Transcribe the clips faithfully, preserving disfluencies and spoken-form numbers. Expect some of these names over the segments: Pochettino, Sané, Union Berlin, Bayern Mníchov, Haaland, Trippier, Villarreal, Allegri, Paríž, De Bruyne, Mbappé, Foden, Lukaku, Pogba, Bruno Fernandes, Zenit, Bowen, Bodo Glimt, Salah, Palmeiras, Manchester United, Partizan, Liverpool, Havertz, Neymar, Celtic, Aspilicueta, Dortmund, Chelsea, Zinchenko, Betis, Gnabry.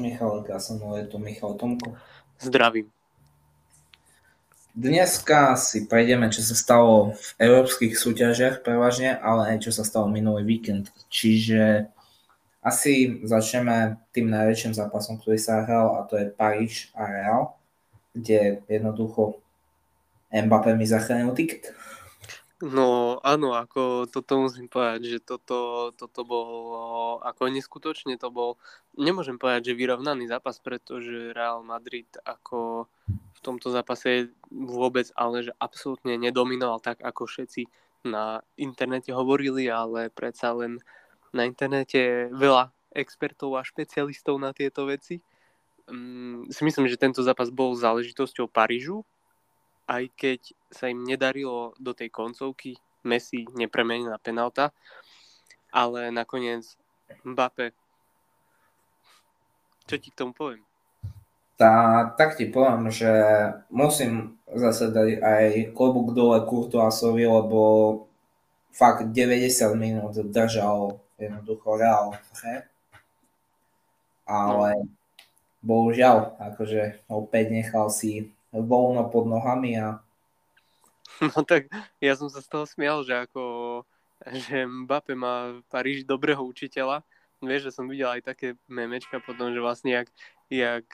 Michal, krásno, je tu Michal Tomko. Zdravím. Dneska si prejdeme, čo sa stalo v európskych súťažiach prevažne, ale aj čo sa stalo minulý víkend. Čiže asi začneme tým najväčším zápasom, ktorý sa hral, a to je Paríž a Real, kde jednoducho Mbappé mi zachránil tiket. No áno, ako toto musím povedať, že toto, toto bolo, ako neskutočne to bol, nemôžem povedať, že vyrovnaný zápas, pretože Real Madrid ako v tomto zápase vôbec, ale že absolútne nedominoval tak, ako všetci na internete hovorili, ale predsa len na internete veľa expertov a špecialistov na tieto veci. Um, si myslím, že tento zápas bol záležitosťou Parížu, aj keď sa im nedarilo do tej koncovky, Messi nepremenená penálta, ale nakoniec Mbappé. Čo ti k tomu poviem? Tá, tak ti poviem, že musím zase dať aj klobúk dole Courtoisovi, lebo fakt deväťdesiat minút držal jednoducho Real v hre. Ale bohužiaľ, akože opäť nechal si voľno pod nohami a... No tak ja som sa z toho smial, že ako že Mbappé má v Paríži dobrého učiteľa. Vieš, že som videl aj také memečka potom, že vlastne jak, jak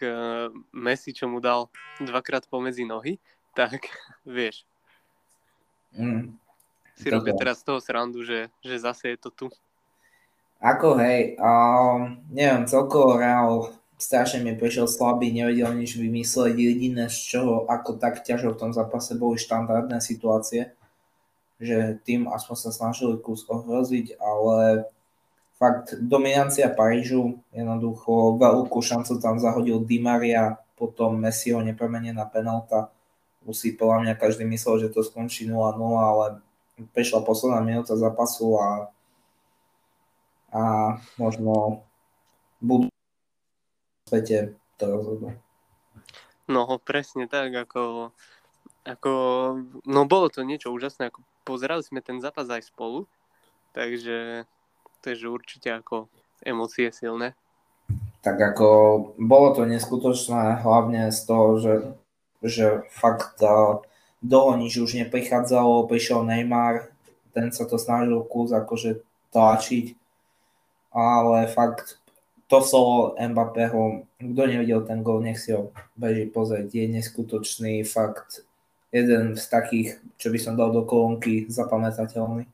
Messi, čo mu dal dvakrát pomedzi nohy, tak vieš. Mm, si robia teraz z toho srandu, že, že zase je to tu. Ako hej, um, neviem, celkovo Real strašne mi prišiel slabý, nevedel nič vymyslieť. Jediné, z čoho ako tak ťažo v tom zápase boli štandardné situácie, že tým aspoň sa snažili kus ohroziť, ale fakt dominancia Parížu, jednoducho veľkú šancu tam zahodil Di Maria, potom Messiho nepremenená penálta, usýpala mňa, každý myslel, že to skončí nula nula, ale prišla posledná minúta zápasu a, a možno budú svete to rozhodlo. No, presne tak, ako, ako no bolo to niečo úžasné, ako pozerali sme ten zápas aj spolu, takže to je, že určite ako emócie silné. Tak ako bolo to neskutočné, hlavne z toho, že, že fakt dlho nič už neprichádzalo, prišiel Neymar, ten sa to snažil kus akože tlačiť, ale fakt to solo Mbappého, kto nevidel ten gól, nech si ho beží pozrieť, je neskutočný, fakt jeden z takých, čo by som dal do kolónky, zapamätateľný.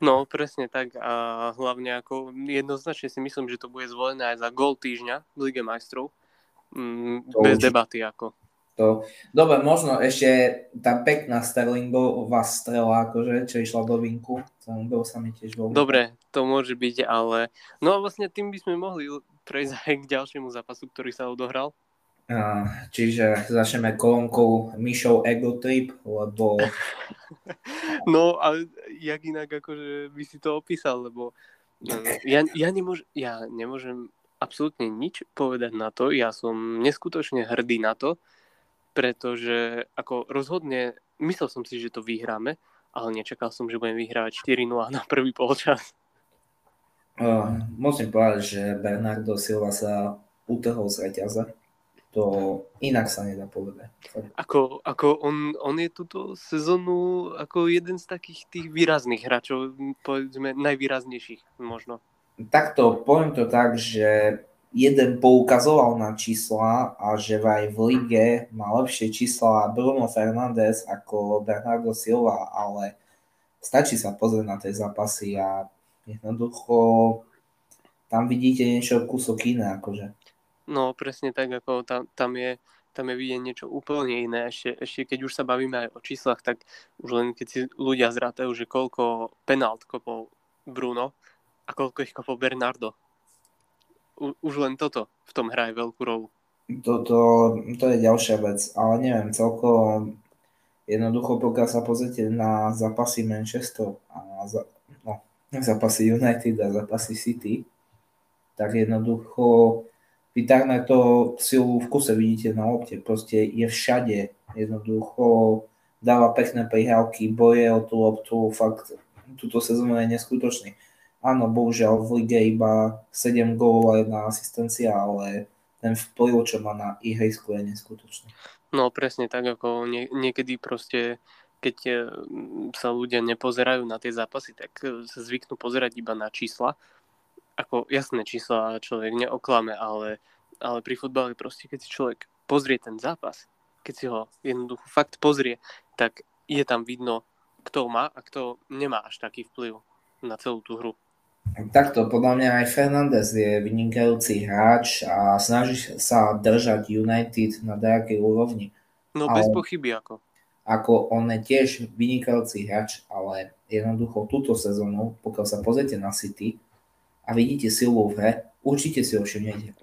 No, presne tak, a hlavne ako jednoznačne si myslím, že to bude zvolené aj za gól týždňa v Lige majstrov, mm, bez určite. Debaty ako. To. Dobre, možno ešte tá pekná Sterlingová strela, akože, čo išla do vinku, to sa mi tiež bol. Dobre, to môže byť, ale no a vlastne tým by sme mohli prejsť aj k ďalšiemu zápasu, ktorý sa odohral. A, čiže začneme kolónkou Mišov Ego Trip, lebo... No a jak inak akože by si to opísal, lebo ja, ja, nemôž, ja nemôžem absolútne nič povedať na to, ja som neskutočne hrdý na to, pretože ako rozhodne, myslel som si, že to vyhráme, ale nečakal som, že budem vyhrávať štyri nula na prvý polčas. Uh, musím povedať, že Bernardo Silva sa utrhol z reťaza. To inak sa nedá povedať. Ako, ako on, on je túto sezónu ako jeden z takých tých výrazných hráčov, povedzme najvýraznejších možno. Takto, poviem to tak, že jeden poukazoval na čísla a že aj v lige má lepšie čísla Bruno Fernandes ako Bernardo Silva, ale stačí sa pozrieť na tie zápasy a jednoducho tam vidíte niečo kúsok iné. Akože. No presne tak, ako tam, tam, je, tam je vidieť niečo úplne iné. Ešte, ešte keď už sa bavíme aj o číslach, tak už len keď si ľudia zrátajú, že koľko penált kopol Bruno a koľko ich kopol Bernardo. Už len toto v tom hraje veľkú rolu. Toto, to je ďalšia vec, ale neviem, celkom jednoducho, pokiaľ sa pozrite na zápasy Manchesteru a za, no, zápasy United a zápasy City, tak jednoducho vytáhne to silu v kuse, vidíte na lopte, proste je všade, jednoducho dáva pekné prihrávky, boje o tú loptu, fakt túto sezónu je neskutočný. Áno, bohužiaľ v lige iba sedem gólov a jedna asistencia, ale ten vplyv, čo má na ihrisku, je neskutočný. No presne tak, ako nie, niekedy proste, keď sa ľudia nepozerajú na tie zápasy, tak sa zvyknú pozerať iba na čísla. Ako jasné čísla človek neoklame, ale, ale pri futbale proste, keď si človek pozrie ten zápas, keď si ho jednoducho fakt pozrie, tak je tam vidno, kto má a kto nemá až taký vplyv na celú tú hru. Takto, podľa mňa aj Fernandes je vynikajúci hráč a snaží sa držať United na nejakej úrovni. No ale bez pochyby ako. Ako on je tiež vynikajúci hráč, ale jednoducho túto sezónu, pokiaľ sa pozriete na City a vidíte silu v hre, určite si ho všimnete.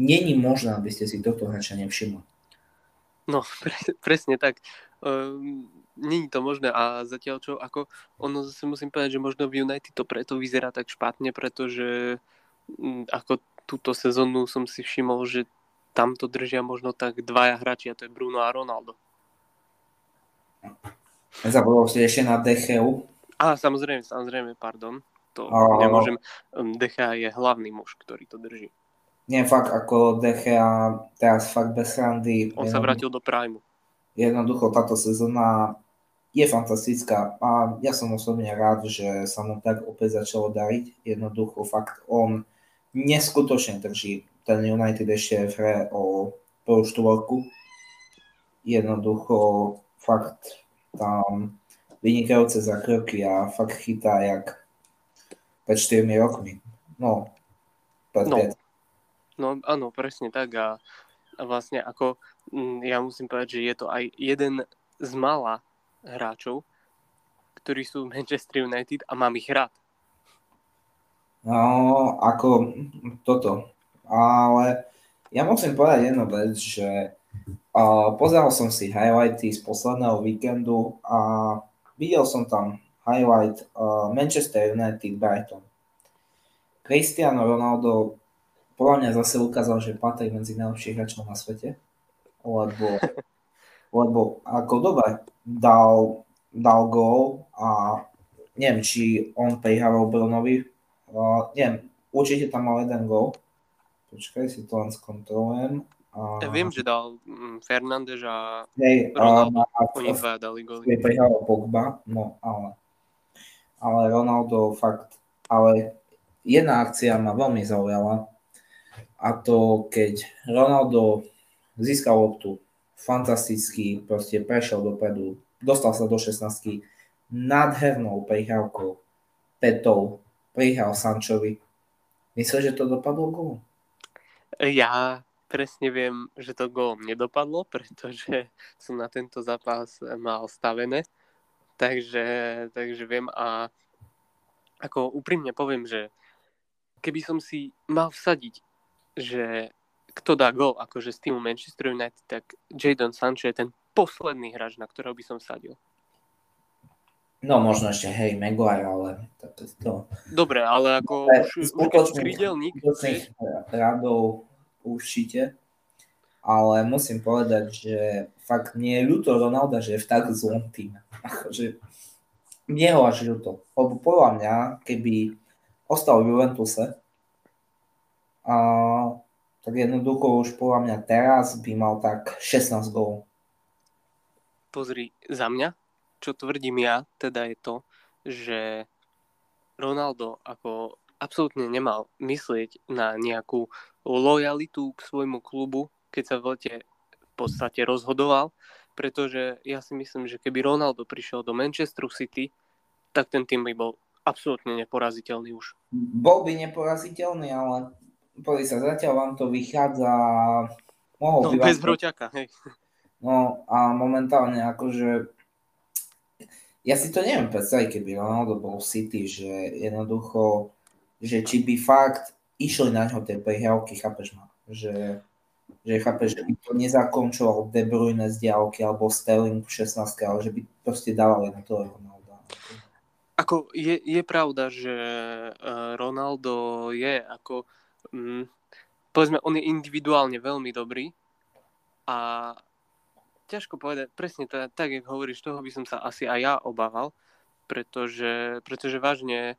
Není možné, aby ste si toto hráča nevšimli. No, pre, presne tak. Um, Není to možné a zatiaľ čo, ako ono zase musím povedať, že možno v United to preto vyzerá tak špatne, pretože m, ako túto sezónu som si všimol, že tam to držia možno tak dvaja hráči, a to je Bruno a Ronaldo. Zabudol si ešte na De Geu. Á, samozrejme, samozrejme, pardon. To a... nemôžem. De Gea je hlavný muž, ktorý to drží. Nie, fakt, ako De Gea teraz fakt bez randy. On sa vrátil do Primu. Jednoducho táto sezóna je fantastická a ja som osobne rád, že sa mu tak opäť začalo dariť. Jednoducho fakt on neskutočne drží ten United ešte v hre o prvú štvorku. Jednoducho fakt tam vynikajúce zakroky a fakt chytá jak pred štyrmi rokmi. No, pred no. piatimi. No áno, presne tak a, a vlastne ako ja musím povedať, že je to aj jeden z mála hráčov, ktorí sú v Manchester United a mám ich rád. No, ako toto. Ale ja musím povedať jednu vec, že uh, pozeral som si highlighty z posledného víkendu a videl som tam highlight uh, Manchester United Brighton. Cristiano Ronaldo podľa mňa zase ukázal, že patrí medzi najlepších hráčov na svete, lebo, lebo ako dobre dal, dal gól a neviem, či on prihral Brunovi, uh, neviem, určite tam mal jeden gól, počkaj, si to len skontrolujem. Uh, ja viem, že dal Fernandes a nej, Ronaldo, uh, oni dva dali góly. Prihral Pogba, no ale, ale Ronaldo fakt, ale jedna akcia ma veľmi zaujala, a to keď Ronaldo získal loptu, fantasticky proste prešiel dopredu, dostal sa do šestnástky, nádhernou prihrávkou, petou, prihral Sanchovi. Myslíš, že to dopadlo gólom? Ja presne viem, že to gólom nedopadlo, pretože som na tento zápas mal stavené, takže, takže viem a ako úprimne poviem, že keby som si mal vsadiť, že kto dá gól akože z týmu Manchester United, tak Jadon Sancho je ten posledný hráč, na ktorého by som sadil. No možno ešte hej, Maguire, ale to, to... Dobre, ale ako Dobre, už, už keď krídelník... Skutočných radov určite, ale musím povedať, že fakt mne je ľúto Ronalda, že je v tak zlom týme. Akože mne ho až ľúto. Lebo podľa mňa, keby ostal v Juventuse, a tak jednoducho už podľa mňa teraz by mal tak šestnásť gólov. Pozri, za mňa, čo tvrdím ja, teda je to, že Ronaldo ako absolútne nemal myslieť na nejakú lojalitu k svojmu klubu, keď sa v lete v podstate rozhodoval, pretože ja si myslím, že keby Ronaldo prišiel do Manchesteru City, tak ten tým by bol absolútne neporaziteľný už. Bol by neporaziteľný, ale... Poď sa, zatiaľ vám to vychádza... Mohol no, bez hroťaka, hej. No a momentálne akože... Ja si to neviem predstaviť, keby Ronaldo bol v City, že jednoducho... Že či by fakt išli na ňo tie prihrávky, chápeš ma? Že, že chápeš, že by to nezakončoval De Bruyne z diaľky alebo Sterling v šestnástke, ale že by proste dávali na toho Ronalda. Ako je, je pravda, že Ronaldo je ako... Mm, povedzme, on je individuálne veľmi dobrý a ťažko povedať, presne to, tak, jak hovoríš, toho by som sa asi aj ja obával, pretože, pretože vážne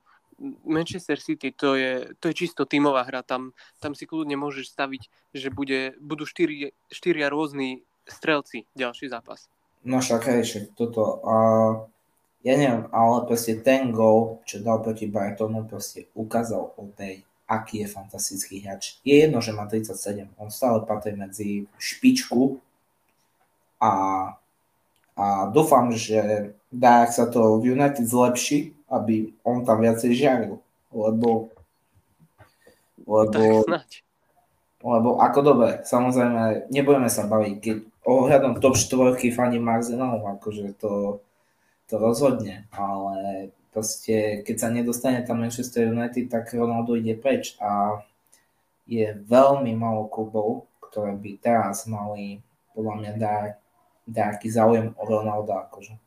Manchester City, to je, to je čisto tímová hra. Tam, tam si kľudne môžeš staviť, že bude, budú štyri, štyria rôzni strelci ďalší zápas. No však hej, však toto. Uh, ja neviem, ale proste ten gól, čo dal proti Brightonu, proste ukázal o tej, aký je fantastický hráč. Je jedno, že má tridsaťsedem. On stále patrí medzi špičku a, a dúfam, že dá, ak sa to v United zlepší, aby on tam viacej žiaril, lebo, lebo, lebo ako dobre, samozrejme, nebudeme sa baviť, keď ohľadom top štvorky fandím Arsenalu, akože to, to rozhodne, ale proste, keď sa nedostane tam Manchester United, tak Ronaldo ide preč a je veľmi málo klubov, ktoré by teraz mali, podľa mňa, nejaký záujem o Ronalda, akože.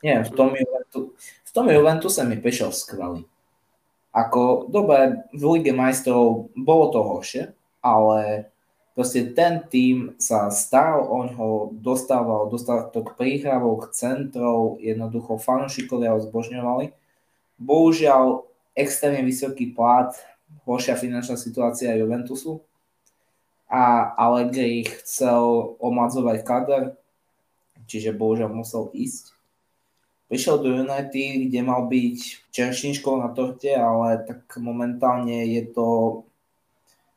Nie, v tom, Juventu, v tom Juventuse mi prišiel skvelý. Ako, dobre, v Lige majstrov bolo to horšie, ale proste ten tím sa staral o ňoho, dostával dostatok príhravok, centrov, jednoducho fanúšikovia ho zbožňovali. Bohužiaľ, extrémne vysoký plat, horšia finančná situácia Juventusu a Allegri chcel omladzovať kader, čiže bohužiaľ musel ísť. Prišiel do United, kde mal byť čeršničkou na torte, ale tak momentálne je to,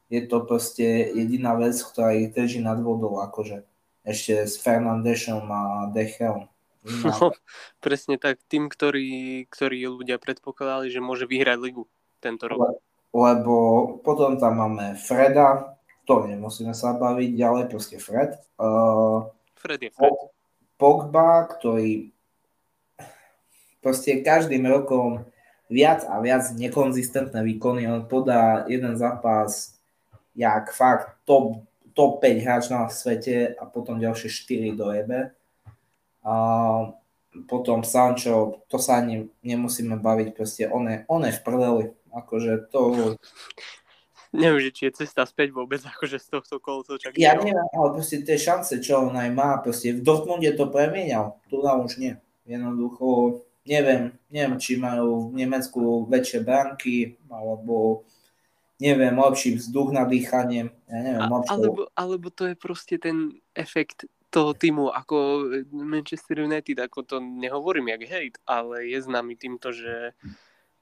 je to proste jediná vec, ktorá ich drží nad vodou, akože ešte s Fernandesom a De Geom. No, presne tak, tým, ktorí, ktorí ľudia predpokladali, že môže vyhrať ligu tento rok. Le, lebo potom tam máme Freda, to nemusíme sa baviť, ďalej proste Fred. Uh, Fred je Fred. Pogba, ktorý proste každým rokom viac a viac nekonzistentné výkony. On podá jeden zápas jak fakt top, top päť hráč na svete a potom ďalšie štyri do jebe. A potom Sancho, to sa ani nemusíme baviť. Proste on je, on je v prdeli. Akože to... Neviem, či je cesta späť vôbec, akože z tohto kolcoča. Ja neviem, ale proste tie šance, čo on aj má, proste v Dortmunde to premienial. Tu nám už nie. Jednoducho... Neviem, neviem, či majú v Nemecku väčšie bránky, alebo neviem, lepší vzduch na dýchanie. Ja neviem, lepšie... alebo, alebo to je proste ten efekt toho týmu, ako Manchester United, ako to nehovorím jak hejt, ale je známy týmto, že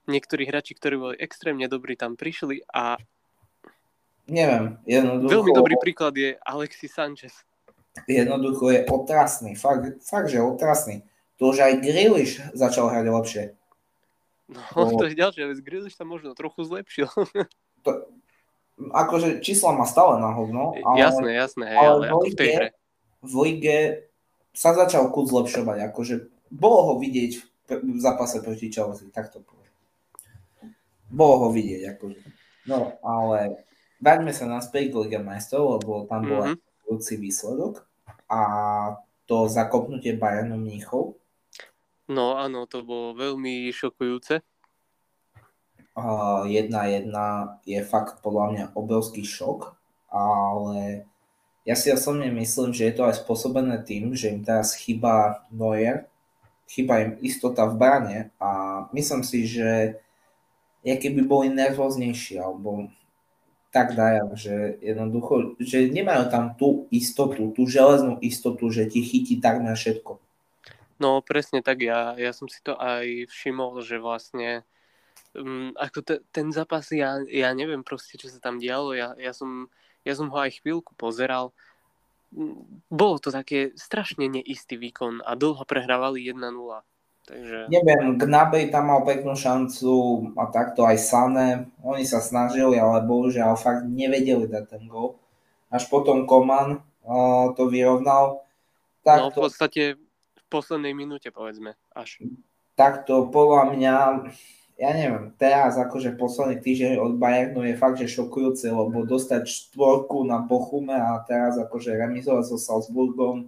niektorí hráči, ktorí boli extrémne dobrí, tam prišli a... Neviem, jednoducho... Veľmi dobrý príklad je Alexis Sanchez. Jednoducho je otrasný, fakt, fakt že otrasný. To už aj Grealish začal hrať lepšie. No, to je ďalšia vec. Grealish sa možno trochu zlepšil. To, akože čísla má stále na hovno. Ale, jasné, jasné. Hej, ale ale v, lige, v, tej hre. v lige sa začal kľud zlepšovať. Akože bolo ho vidieť v zápase proti Chelsea. Tak to poviem. Bolo ho vidieť. Akože. No, ale vráťme sa naspäť k Lige majstrov, lebo tam bol aj mm-hmm. budúci výsledok. A to zakopnutie Bayernu Mníchov. No áno, to bolo veľmi šokujúce. jedna jedna je fakt podľa mňa obrovský šok, ale ja si osobne myslím, že je to aj spôsobené tým, že im teraz chýba Neuer, chýba im istota v bráne a myslím si, že ja keby boli nervóznejší, alebo tak dajú, že jednoducho, že nemajú tam tú istotu, tú železnú istotu, že ti chytí takmer všetko. No presne tak, ja, ja som si to aj všimol, že vlastne um, ako te, ten zápas, ja, ja neviem proste, čo sa tam dialo, ja, ja, som, ja som ho aj chvíľku pozeral. Bolo to také strašne neistý výkon a dlho prehrávali jedna nula. Takže... Neviem, Gnabry tam mal peknú šancu a takto aj Sané, oni sa snažili, ale bohužiaľ fakt nevedeli dať ten gól. Až potom Koman uh, to vyrovnal. Takto... No v podstate v poslednej minúte povedzme až. Takto podľa mňa, ja neviem, teraz akože posledný týždeň od Bayernu je fakt, že šokujúce, lebo dostať štvorku na Bochume a teraz akože remizovať so Salzburgom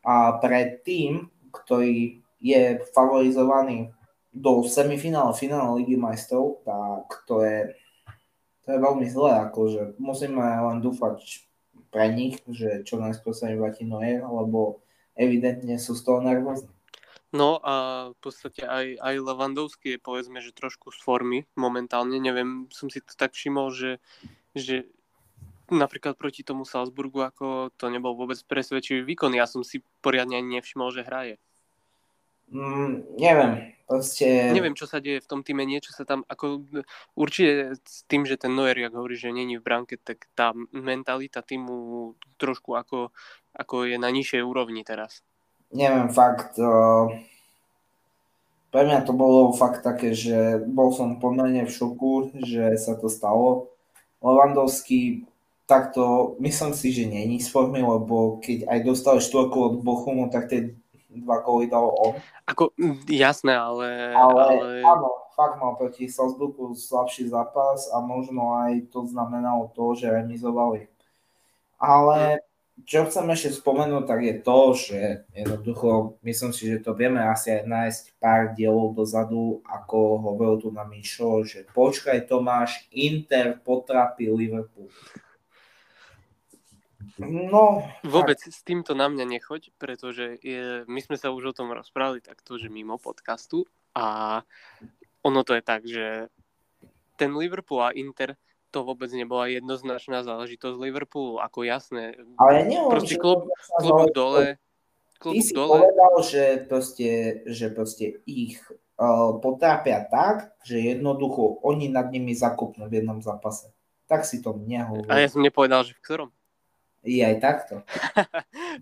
a predtým, ktorý je favorizovaný do semifinále, finále Ligy majstrov, tak to je, to je veľmi zlé, akože musíme len dúfať pre nich, že čo najskôr sa im vráti Neuer, lebo evidentne sú z toho nervózni. No a v podstate aj, aj Lewandowski je, povedzme, že trošku z formy momentálne. Neviem, som si to tak všimol, že, že napríklad proti tomu Salzburgu, ako to nebol vôbec presvedčivý výkon. Ja som si poriadne ani nevšimol, že hraje. Mm, neviem. Proste... Neviem, čo sa deje v tom týme. Niečo sa tam, ako určite s tým, že ten Neuer, jak hovorí, že není v bránke, tak tá mentalita týmu trošku ako, ako je na nižšej úrovni teraz. Neviem, fakt, uh, pre mňa to bolo fakt také, že bol som pomerne v šoku, že sa to stalo. Lewandowski takto, myslím si, že není z formy, lebo keď aj dostal štvorku od Bochumu, tak tie dva góly dal on. Ako, jasné, ale... Ale, ale... áno, fakt mal proti Salzburgu slabší zápas a možno aj to znamenalo to, že remizovali. Ale... Čo chcem ešte spomenúť, tak je to, že jednoducho, myslím si, že to vieme asi aj nájsť pár dielov dozadu, ako hovoril tu na Mišo, že počkaj Tomáš, Inter potrapí Liverpool. No, vôbec tak. S týmto na mňa nechoď, pretože je, my sme sa už o tom rozprávali takto, že mimo podcastu, a ono to je tak, že ten Liverpool a Inter, to vôbec nebola jednoznačná záležitosť Liverpoolu, ako jasné. Ale ja neviem, proste klub, klubok dole. Klubok ty dole. Si povedal, že proste, že proste ich uh, potápia tak, že jednoducho oni nad nimi zakopnú v jednom zápase. Tak si to nehovoril. A ja som nepovedal, že v ktorom. Je aj takto.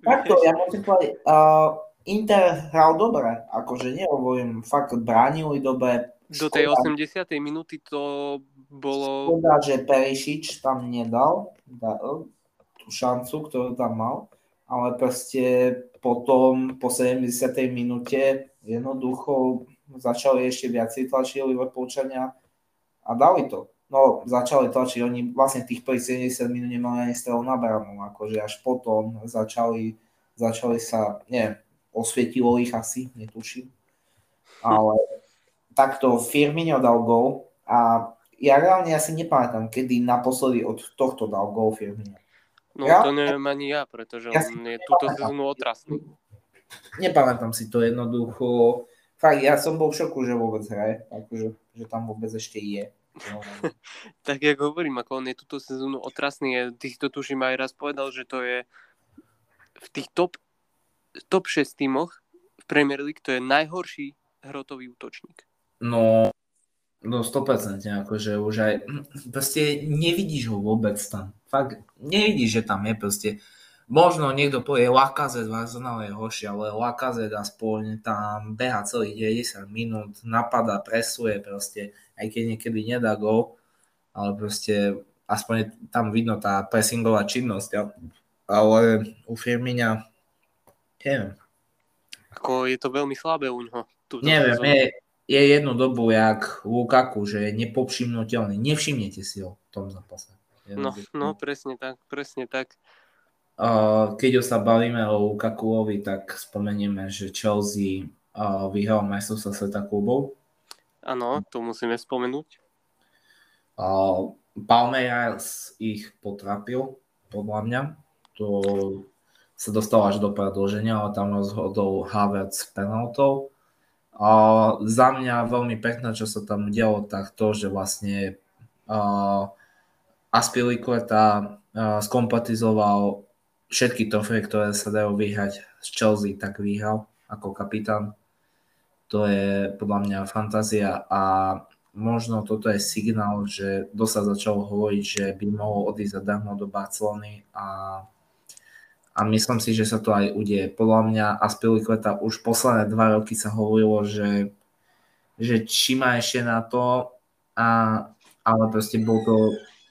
Takto, ja môžem povedať, uh, Inter hral dobre, akože nehovorím, fakt bránili dobre. Do tej osemdesiatej minúty to bolo... Škoda, že Perišič tam nedal tú šancu, ktorú tam mal, ale proste potom po sedemdesiatej minúte jednoducho začali ešte viacej tlačiť Liverpoolčania a dali to. No, začali tlačiť, oni vlastne tých prvých sedemdesiat minút nemali ani strel na bránu, akože až potom začali, začali sa, neviem, osvietilo ich asi, netuším, ale takto Firmino dal gól a ja reálne asi nepamätám, kedy naposledy od tohto dal gól Firmino. No ja? To neviem ani ja, pretože ja on je túto sezónu otrasný. Nepamätám si to jednoducho. Fakt, ja som bol v šoku, že vôbec hraje, akože, že tam vôbec ešte je. No. Tak jak hovorím, ako on je túto sezónu otrasný, ty si to tuším aj raz povedal, že to je v tých top, top šesť tímoch v Premier League, to je najhorší hrotový útočník. No, no sto percent, akože už aj proste nevidíš ho vôbec tam. Fakt nevidíš, že tam je proste. Možno niekto povie, Lacazette je horší, ale Lacazette aspoň tam beha celých deväťdesiat minút, napadá, presuje proste, aj keď niekedy nedá gól, ale proste aspoň tam vidno tá pressingová činnosť. Ale u Firmina, neviem. Ako je to veľmi slabé u ňoho. Neviem, je, je jednu dobu jak Lukaku, že je nepopšimnutelný. Nevšimnete si ho v tom zápase. No, no, presne tak, presne tak. Uh, keď sa bavíme o Lukakuovi, tak spomenieme, že Chelsea uh, vyhral majstrovstvo sveta klubov. Áno, to musíme spomenúť. Uh, Palmeiras ich potrapil, podľa mňa. To sa dostalo až do predĺženia, ale tam rozhodol Havertz penaltou. Uh, za mňa veľmi pekné, čo sa tam udialo, tak to, že vlastne uh, Aspilicueta uh, skompletizoval všetky trofeje, ktoré sa dajú vyhrať z Chelsea, tak vyhral ako kapitán. To je podľa mňa fantázia a možno toto je signál, že dosa začalo hovoriť, že by mohol odísť zadarmo do Barcelony a A myslím si, že sa to aj udeje. Podľa mňa Aspilicueta už posledné dva roky sa hovorilo, že, že či má ešte na to, a, ale proste bol to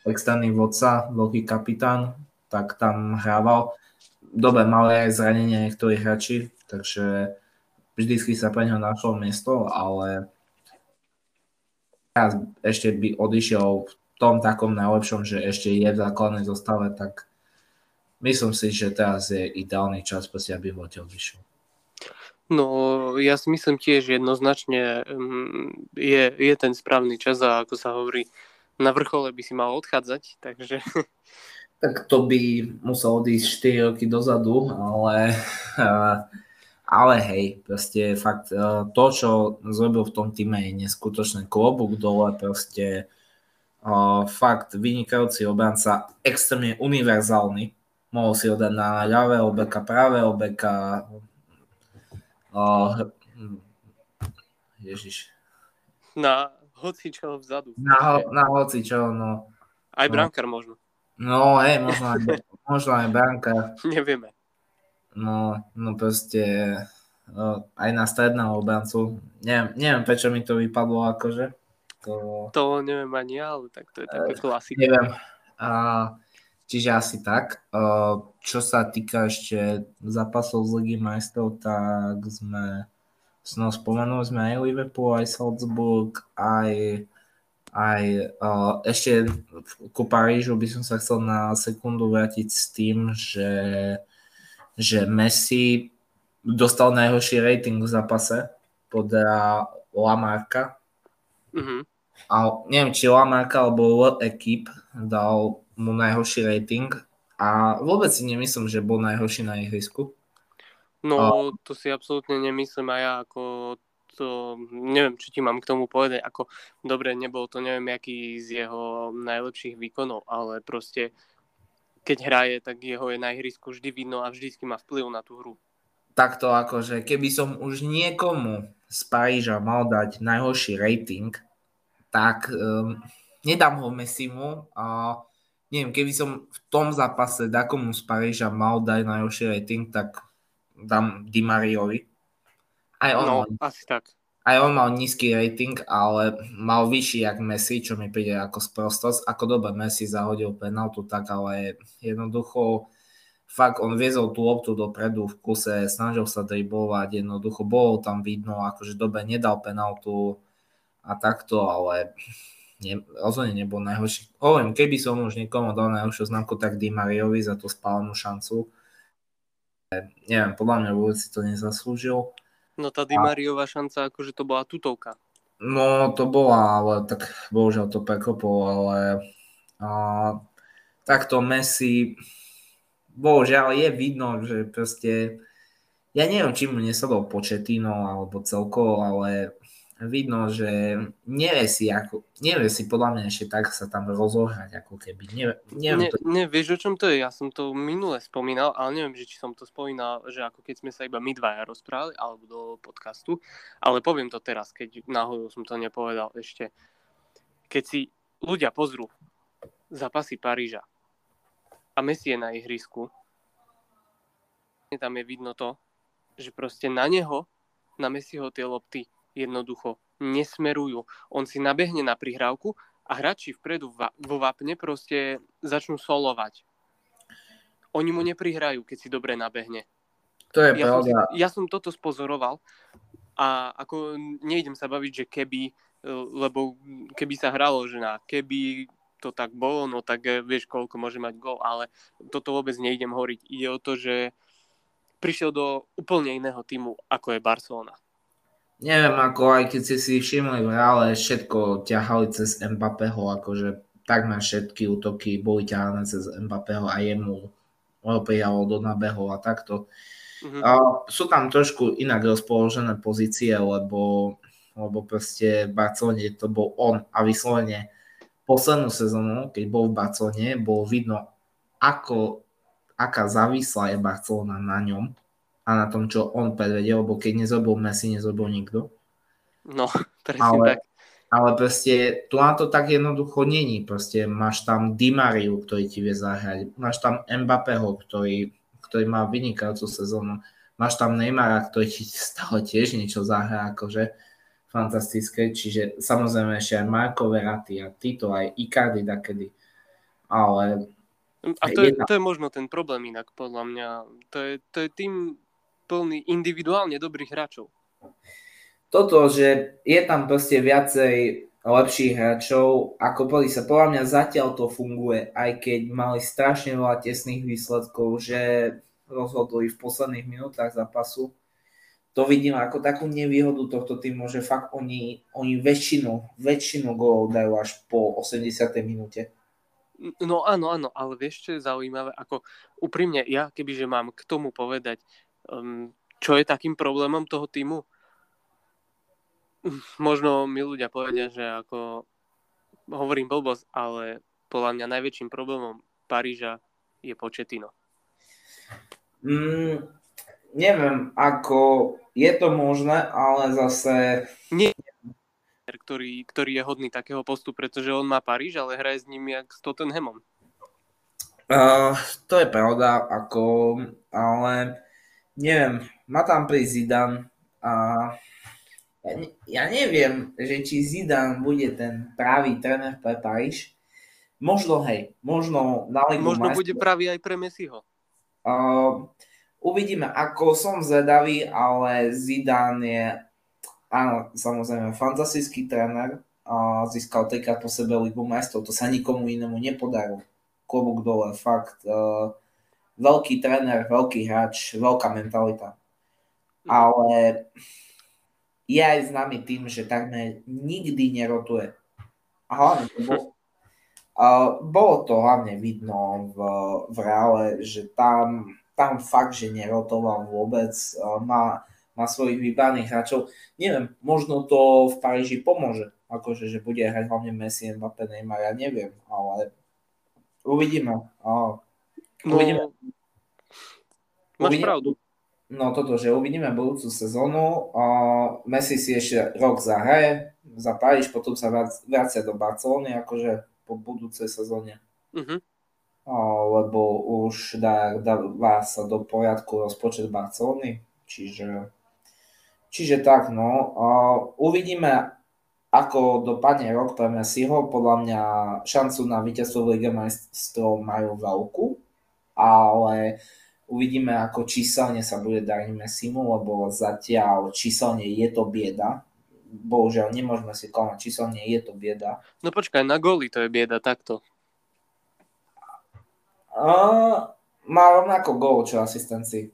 externý vodca, veľký kapitán, tak tam hrával. Dobre, mali aj zranenia niektorí hráči, takže vždycky sa pre ňo našlo miesto, ale teraz ešte by odišiel v tom takom najlepšom, že ešte je v základnej zostave, tak myslím si, že teraz je ideálny čas, proste, aby voľteľ vyšiel. No, ja si myslím tiež jednoznačne je, je ten správny čas a ako sa hovorí, na vrchole by si mal odchádzať, takže... Tak to by musel odísť štyri roky dozadu, ale Ale hej, proste fakt to, čo zrobil v tom týme, je neskutočný, klobúk dole, proste fakt vynikajúci obranca, extrémne univerzálny. Mohol si ho dať na ľavého beka, pravého beka. Ježiš. Na hocičo vzadu. Na, na hocičo, no. Aj brankár možno. No hej, možno aj, možno aj brankár. Nevieme. No, no proste no, aj na stredného obrancu. Neviem, neviem, prečo mi to vypadlo akože. To, to neviem ani ja, ale tak to je také klasika. Neviem. A, čiže asi tak. A, čo sa týka ešte zápasov z Ligy majstrov, tak sme, no, spomenuli sme aj Liverpool, aj Salzburg, aj, aj a, ešte ku Parížu by som sa chcel na sekundu vrátiť s tým, že že Messi dostal najhorší rating v zápase podľa Lamarka. Mm-hmm. A neviem, či Lamarka alebo World Equipe dal mu najhorší rating a vôbec si nemyslím, že bol najhorší na ihrisku. No, a... to si absolútne nemyslím a ja ako to, neviem, čo ti mám k tomu povedať, ako dobre, nebol to neviem, aký z jeho najlepších výkonov, ale proste keď hraje, tak jeho je na ihrisku vždy vidno a vždycky má vplyv na tú hru. Takto akože, keby som už niekomu z Paríža mal dať najhorší rating, tak um, nedám ho Messimu a neviem, keby som v tom zápase dakomu z Paríža mal dať najhorší rating, tak dám Di Mariovi. Aj on, no, mal, asi tak. Aj on mal nízky rating, ale mal vyšší jak Messi, čo mi príde ako sprostosť. Ako dobre Messi zahodil penaltu, tak ale jednoducho fakt on viezol tú loptu dopredu v kuse, snažil sa driblovať, jednoducho bolo tam vidno, akože dobre nedal penaltu a takto, ale ne, rozhodne nebol najhorší. Hovorím, keby som už niekomu dal najhoršiu známku, tak Di Mariovi za tú spálenú šancu. Neviem, podľa mňa vôbec si to nezaslúžil. No tá Di Mariova šanca, akože to bola tutovka. No to bola, ale tak bohužiaľ to prekopol, ale a, takto Messi, bohužiaľ je vidno, že proste, ja neviem, či mu nesadol Pochettino alebo celkovo, ale vidno, že nevie si, ako, nevie si podľa mňa ešte tak sa tam rozohrať, ako keby. Nevie, neviem, ne, to... ne, vieš, o čom to je? Ja som to minule spomínal, ale neviem, že či som to spomínal, že ako keď sme sa iba my dvaja rozprávali, alebo do podcastu, ale poviem to teraz, keď náhodou som to nepovedal ešte. Keď si ľudia pozrú zápasy Paríža a Messi je na ihrisku, tam je vidno to, že proste na neho, na Messiho tie lopty jednoducho nesmerujú. On si nabehne na prihrávku a hráči vpredu vo vápne proste začnú solovať. Oni mu neprihrajú, keď si dobre nabehne. To je ja pravda. Som, ja som toto spozoroval a ako nejdem sa baviť, že keby, lebo keby sa hralo, že na keby to tak bolo, no tak vieš, koľko môže mať gól, ale toto vôbec nejdem hovoriť. Ide o to, že prišiel do úplne iného týmu, ako je Barcelona. Neviem, ako aj keď ste si všimli v Reále, všetko ťahali cez Mbappého, akože takmer všetky útoky boli ťahané cez Mbappého a jemu prijalo do nabehov a takto. Mm-hmm. A sú tam trošku inak rozpoložené pozície, lebo, lebo proste v Barcelone to bol on a vyslovene poslednú sezónu, keď bol v Barcelone, bolo vidno, ako, aká závislá je Barcelona na ňom a na tom, čo on predvedel, lebo keď nezrobil Messi, nezrobil nikto. No, presne tak. Ale proste tu na to tak jednoducho není. Proste máš tam Di Mariu, ktorý ti vie zahrať. Máš tam Mbappého, ktorý, ktorý má vynikajúcu sezónu. Máš tam Neymara, ktorý ti stále tiež niečo zahrá, akože fantastické. Čiže samozrejme ešte aj Marco Verratti a Tito, aj Icardi dakedy. Ale... A to je, to je možno ten problém inak, podľa mňa. To je, to je tým... plný individuálne dobrých hráčov. Toto, že je tam proste viacej lepších hráčov, ako podľa sa, podľa mňa zatiaľ to funguje, aj keď mali strašne veľa tesných výsledkov, že rozhodli v posledných minútach zápasu. To vidím ako takú nevýhodu tohto týmu, že fakt oni, oni väčšinu, väčšinu gólov dajú až po osemdesiatej minúte. No áno, áno, ale vieš, čo je zaujímavé, ako úprimne ja, kebyže mám k tomu povedať, Um, Čo je takým problémom toho týmu? Možno mi ľudia povedia, že ako hovorím blbosť, ale podľa mňa najväčším problémom Paríža je Pochettino. Mm, neviem, ako je to možné, ale zase... Nie, ktorý, ktorý je hodný takého postupu, pretože on má Paríž, ale hraje s nimi jak s Tottenhamom. Uh, to je pravda, ako, ale neviem, má tam prísť Zidane a ja, ja neviem, že či Zidane bude ten pravý tréner pre Paríž. Možno, hej, možno na Ligu Možno majstrov. Bude pravý aj pre Messiho. Uh, uvidíme, ako som zvedavý, ale Zidane je, áno, samozrejme, fantastický tréner. Uh, získal trikrát po sebe Ligu majstrov, to sa nikomu inému nepodarilo. Klobúk dole, fakt. Uh, veľký tréner, veľký hráč, veľká mentalita. Ale je aj známy tým, že takmer nikdy nerotuje. A hlavne to bolo, uh, bolo to hlavne vidno v, v Reále, že tam, tam fakt, že nerotoval vôbec. Uh, má, má svojich vybraných hráčov. Neviem, možno to v Paríži pomôže. Akože, že bude hrať hlavne Messi, Mbappé, Neymar, ja neviem, ale... Uvidíme. Oh. Uvidíme. No, máš uvidíme. Pravdu. No toto, že uvidíme budúcu sezónu. Uh, Messi si ešte rok zahraje za Paríž, potom sa vracia do Barcelony, akože po budúcej sezóne. Uh-huh. Uh, lebo už dá, dá sa do poriadku rozpočet Barcelony. Čiže, čiže tak, no. Uh, uvidíme... Ako dopadne rok pre Messiho, podľa mňa šancu na víťazstvo v Lige majstrov majú veľkú, ale uvidíme, ako číselne sa bude dariť Messimu, lebo zatiaľ číselne je to bieda. Bohužiaľ, nemôžeme si klamať, číselne je to bieda. No počkaj, na góly to je bieda, takto. Uh, má rovnako gól, čo asistencii.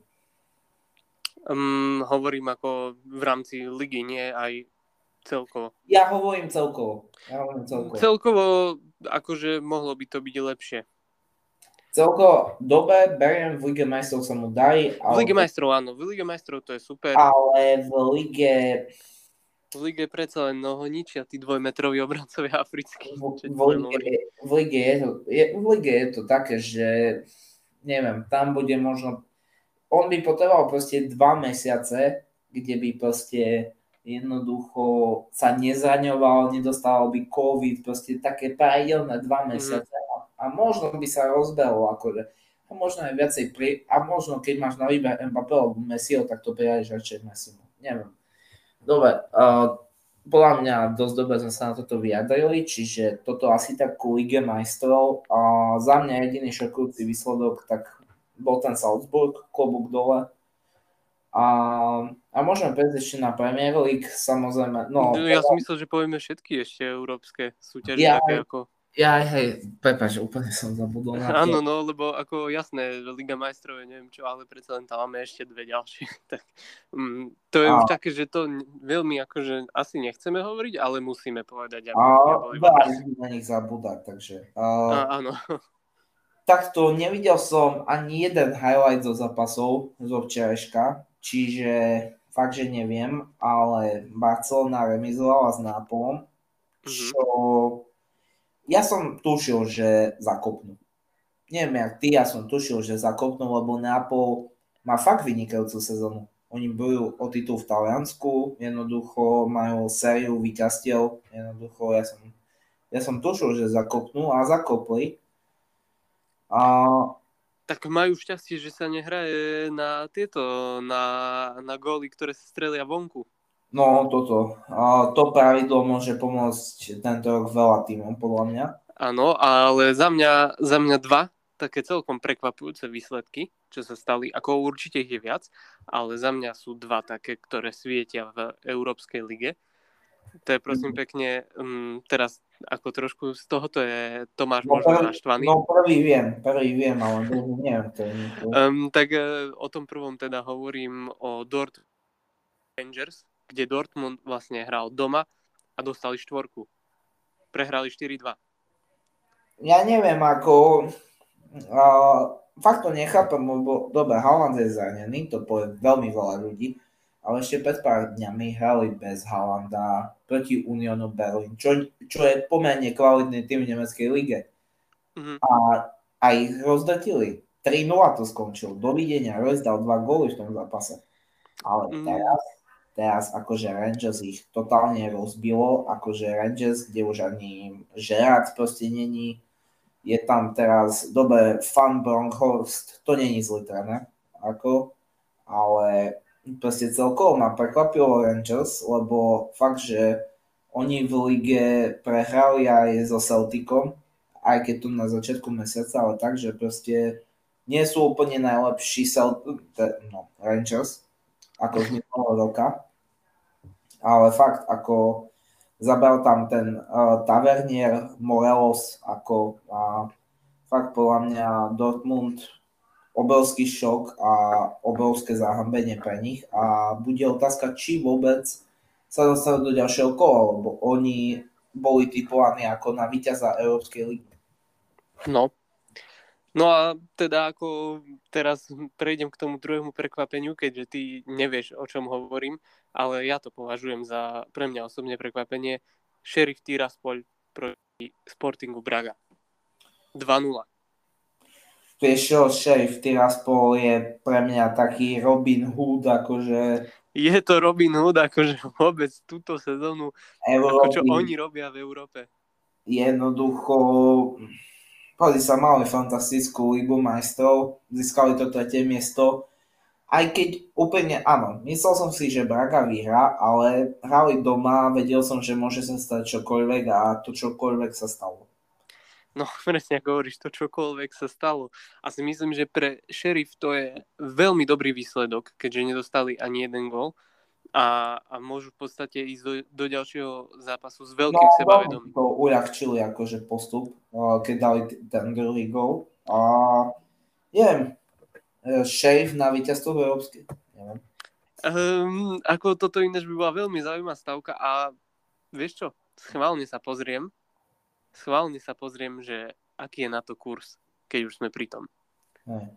Um, hovorím ako v rámci ligy, nie aj... Celkovo. Ja hovorím celkovo. Ja hovorím celkovo. Celkovo, akože mohlo by to byť lepšie. Celkovo dobre, beriem, v Lige majstrov sa mu darí. Ale... V Lige majstrov, áno, v Lige majstrov to je super. Ale v Lige... V Lige predsa len noho ničia tí dvojmetroví obrancovia africkí. V, v, v, Lige je to, je, v Lige je to také, že neviem, tam bude možno... On by potreboval proste dva mesiace, kde by proste... jednoducho sa nezraňoval, nedostával by COVID, proste také pravidelné dva mesiace a, a možno by sa rozbehol akože a možno aj viacej pri, a možno keď máš na výber Mbappé alebo Messiho, tak to prijavíš radšej Messimu, neviem. Dobre, uh, podľa mňa dosť dobre sme sa na toto vyjadrili, čiže toto asi tak ku Lige majstrov a uh, za mňa jediný šokujúci výsledok, tak bol ten Salzburg, klobúk dole. A, a môžeme prejsť ešte na Premier League, samozrejme. No, ja som myslel, že povieme všetky ešte európske súťaže. Ja, také ako... ja hej, prepáč, úplne som zabudol. Áno, no, lebo ako jasné, Liga majstrov je neviem čo, ale predsa len tam máme ešte dve ďalšie. Tak, um, to je a... už také, že to veľmi akože asi nechceme hovoriť, ale musíme povedať. Aby a veľmi na nich zabúdať, takže... Uh... A, áno. Takto nevidel som ani jeden highlight zo zápasov zo včerajška, čiže fakt, že neviem, ale Barcelona remizovala s Nápolom, čo ja som tušil, že zakopnú. Neviem jak ty, ja som tušil, že zakopnú, lebo Nápol má fakt vynikajúcu sezónu. Oni bojujú o titul v Taliansku, jednoducho majú sériu víťazstiev, jednoducho ja som, ja som tušil, že zakopnú a zakopli. A... Tak majú šťastie, že sa nehraje na tieto, na, na góly, ktoré sa strelia vonku. No toto, a to pravidlo môže pomôcť tento rok veľa tímom, podľa mňa. Áno, ale za mňa, za mňa dva také celkom prekvapujúce výsledky, čo sa stali, ako určite ich je viac, ale za mňa sú dva také, ktoré svietia v Európskej lige. To je prosím pekne, um, teraz ako trošku z tohoto je Tomáš no, možno naštvaný. No prvý viem, prvý viem, ale druhý neviem. To je to. Um, tak uh, o tom prvom teda hovorím o Dort Rangers, kde Dortmund vlastne hral doma a dostali štvorku. Prehrali štyri dva. Ja neviem, ako uh, fakt to nechápam, lebo dobre, Haaland je zranený, to povie veľmi veľa ľudí, ale ešte pred pár dňami hrali bez Haalanda proti Unionu Berlin, čo, čo je pomerne kvalitný tým v nemeckej lige. Mm-hmm. A, a ich rozdrtili. tri nula to skončil. Dovidenia, rozdal dva góly v tom zápase. Ale mm-hmm. teraz, teraz akože Rangers ich totálne rozbilo, akože Rangers, kde už ani Gerard proste není. Je tam teraz, dobre, Van Bronckhorst, to není zlý tréner, ako, ale proste celkovo ma prekvapilo Rangers, lebo fakt, že oni v lige prehrali aj so Celticom, aj keď tu na začiatku mesiaca, ale tak, že proste nie sú úplne najlepší Celt- te, no, Rangers, ako z minulého roka, ale fakt, ako zabral tam ten uh, Tavernier, Morelos, ako a fakt podľa mňa Dortmund, obrovský šok a obrovské zahambenie pre nich a bude otázka, či vôbec sa dostanú do ďalšieho kola, lebo oni boli tipovaní ako na víťaza Európskej ligy. No. No a teda ako teraz prejdem k tomu druhému prekvapeniu, keďže ty nevieš, o čom hovorím, ale ja to považujem za pre mňa osobne prekvapenie. Sheriff Tiraspol proti Sportingu Braga. dva nula. Vieš čo, Sheriff Tiraspol je pre mňa taký Robin Hood, akože... Je to Robin Hood, akože vôbec túto sezónu, ako čo oni robia v Európe. Jednoducho... Pozri sa, mali fantastickú Ligu majstrov, získali to tretie miesto, aj keď úplne áno, myslel som si, že Braga vyhrá, ale hrali doma, vedel som, že môže sa stať čokoľvek a to čokoľvek sa stalo. No, presne ako hovoríš, to čokoľvek sa stalo. A si myslím, že pre Sheriff to je veľmi dobrý výsledok, keďže nedostali ani jeden gól a, a môžu v podstate ísť do, do ďalšieho zápasu s veľkým no, sebavedomím. To uľahčili akože postup, keď dali ten druhý gól. A neviem, Sheriff na víťazstvo v Európskej. Um, ako toto ináč by bola veľmi zaujímavá stavka a vieš čo, schválne sa pozriem, schválne sa pozriem, že aký je na to kurz, keď už sme pri tom. Ne.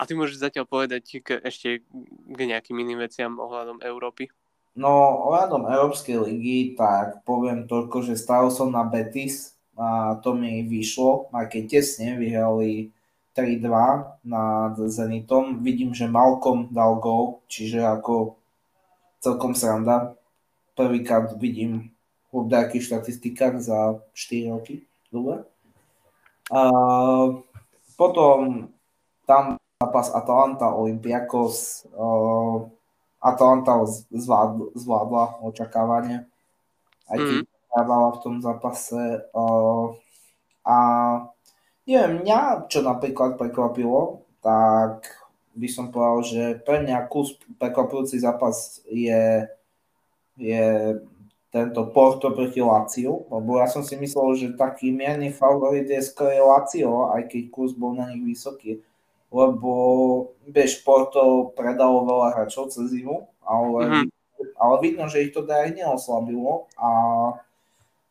A ty môžeš zatiaľ povedať k, ešte k nejakým iným veciam ohľadom Európy? No, ohľadom Európskej ligy, tak poviem toľko, že stál som na Betis a to mi vyšlo, aj keď tesne vyhrali tri dva nad Zenitom. Vidím, že Malcolm dal gól, čiže ako celkom sranda. Prvýkrát vidím v obdajkých štatistikách za štyri roky. Dobre. A potom tam zápas Atalanta Olympiakos. Uh, Atalanta zvládla, zvládla očakávanie, aj keď vyhrávala mm. v tom zápase. Uh, a neviem, mňa čo napríklad prekvapilo, tak by som povedal, že pre mňa kus prekvapujúci zápas je, je tento Porto proti Laziu, lebo ja som si myslel, že taký mierny favorit je skôr Lazio, aj keď kus bol na nich vysoký. Lebo vieš, Porto predalo veľa hráčov cez zimu, ale, mm. ale vidno, že ich to aj neoslabilo a,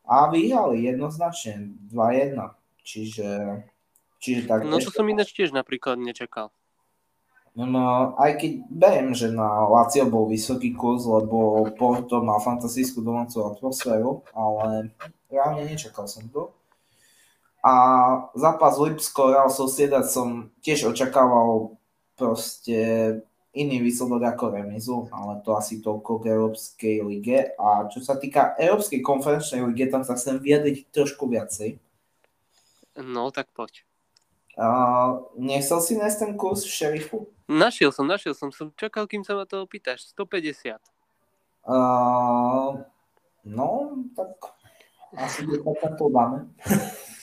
a vyhrali jednoznačne dva jedna. Čiže, čiže tak... No to som ináč tiež napríklad nečakal. No, aj keď beriem, že na Lazio bol vysoký kurz, lebo Porto má fantastickú domácu atmosféru, ale reálne nečakal som to. A zápas Lipsko Real Sociedad som tiež očakával proste iný výsledok ako remizu, ale to asi toľko k Európskej lige. A čo sa týka Európskej konferenčnej lige, tam sa chcem vyjadriť trošku viacej. No, tak poď. Uh, nechcel si nájsť ten kurz v Šerifu? Našiel som, našiel som. Som čakal, kým sa ma to opýtaš. sto päťdesiat. Uh, no, tak asi to dáme.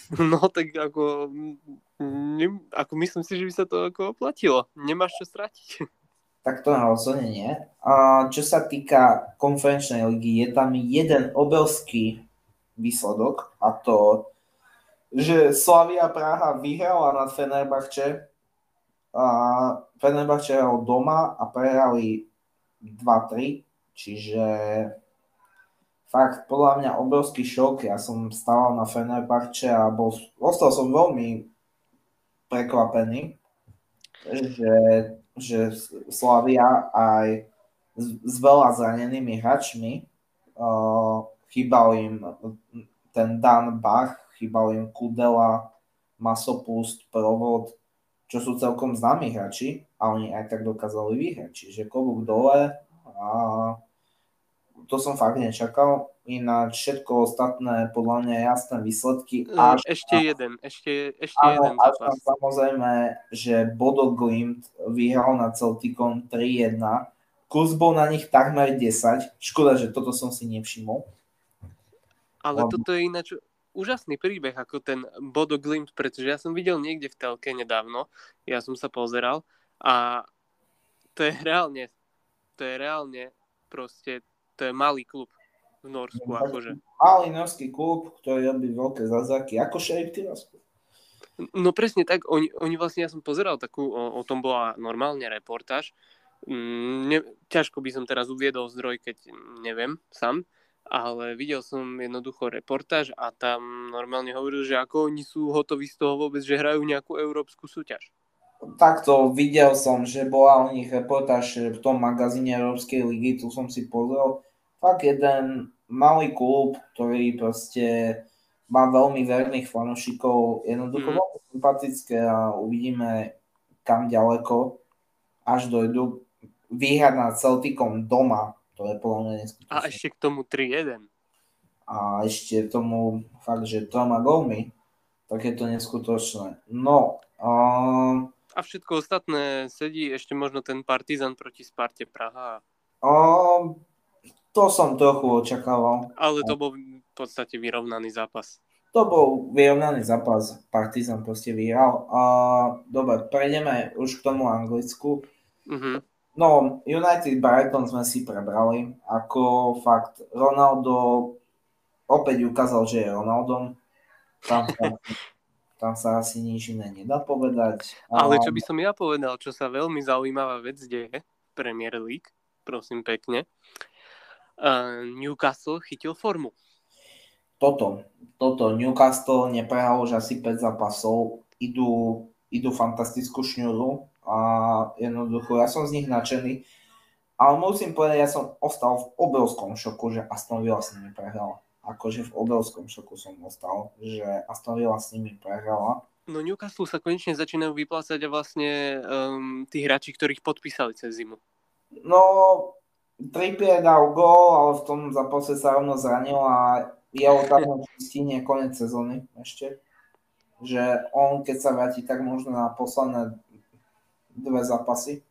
No tak ako, ne, ako myslím si, že by sa to ako oplatilo. Nemáš čo stratiť. Tak to na rozhodne nie. A čo sa týka konferenčnej ligy, je tam jeden obrovský výsledok a to, že Slavia Praha vyhrala nad Fenerbahče a Fenerbahče hral doma a prehrali dva tri, čiže... Fakt, podľa mňa obrovský šok. Ja som stával na Fenerbahče a bol, ostal som veľmi prekvapený. že, že Slavia aj s veľa zranenými hračmi, uh, chýbal im ten Dan Bach, chýbal im Kudela, Masopust, Provod, čo sú celkom známi hráči a oni aj tak dokázali vyhrať. Čiže klobúk dole, a to som fakt nečakal. Ináč všetko ostatné podľa mňa jasné výsledky. Až ešte na... jeden, ešte, ešte áno, jeden zápas. Samozrejme, že Bodo Glimt vyhral nad Celticom tri jedna. Kurs bol na nich takmer desať. Škoda, že toto som si nevšimol. Ale Lebo... toto je ináč úžasný príbeh, ako ten Bodo Glimt, pretože ja som videl niekde v telke nedávno, ja som sa pozeral a to je reálne, to je reálne proste, to je malý klub v Norsku, akože. Malý norský klub, ktorý robí veľké zázraky, ako Sheriff Tiraspol. No presne tak, oni, oni vlastne, ja som pozeral takú, o, o tom bola normálne reportáž. Ne, ťažko by som teraz uviedol zdroj, keď neviem sám, ale videl som jednoducho reportáž a tam normálne hovoril, že ako oni sú hotoví z toho vôbec, že hrajú nejakú európsku súťaž. Takto videl som, že bola o nich reportáž v tom magazíne Európskej ligy, tu som si pozrel. Fakt jeden malý klub, ktorý proste má veľmi verných fanúšikov, jednoducho mm. veľmi sympatické a uvidíme, kam ďaleko až dojdu. Výhrať nad Celticom doma, to je podľa mňa neskutočné. A ešte k tomu tri jeden. A ešte k tomu fakt, že troma gólmi, tak je to neskutočné. No. Um, a všetko ostatné sedí, ešte možno ten Partizan proti Sparte Praha. Um, to som trochu očakával. Ale to bol v podstate vyrovnaný zápas. To bol vyrovnaný zápas, Partizan proste vyhral. Uh, dobre, prejdeme už k tomu Anglicku. Uh-huh. No, United Brighton sme si prebrali, ako fakt Ronaldo opäť ukázal, že je Ronaldom. Tam sa, tam sa asi nič iné nedá povedať. Ale čo by som ja povedal, čo sa veľmi zaujímavá vec deje, Premier League, prosím pekne, uh, Newcastle chytil formu. Toto, toto, Newcastle neprehral už asi päť zápasov, idú, idú fantastickú šňuru a jednoducho, ja som z nich nadšený, ale musím povedať, ja som ostal v obrovskom šoku, že Aston Villa s nimi prehrala. Akože v obrovskom šoku som ostal, že Aston Villa s nimi prehrala. No Newcastle sa konečne začínajú vyplácať a vlastne um, tí hráči, ktorých podpísali cez zimu. No, Trippier dal gól, ale v tom zápase sa rovno zranil a je otázne, či stíhne koniec sezóny ešte. Že on, keď sa vráti, tak možno na posledné dve zápasy.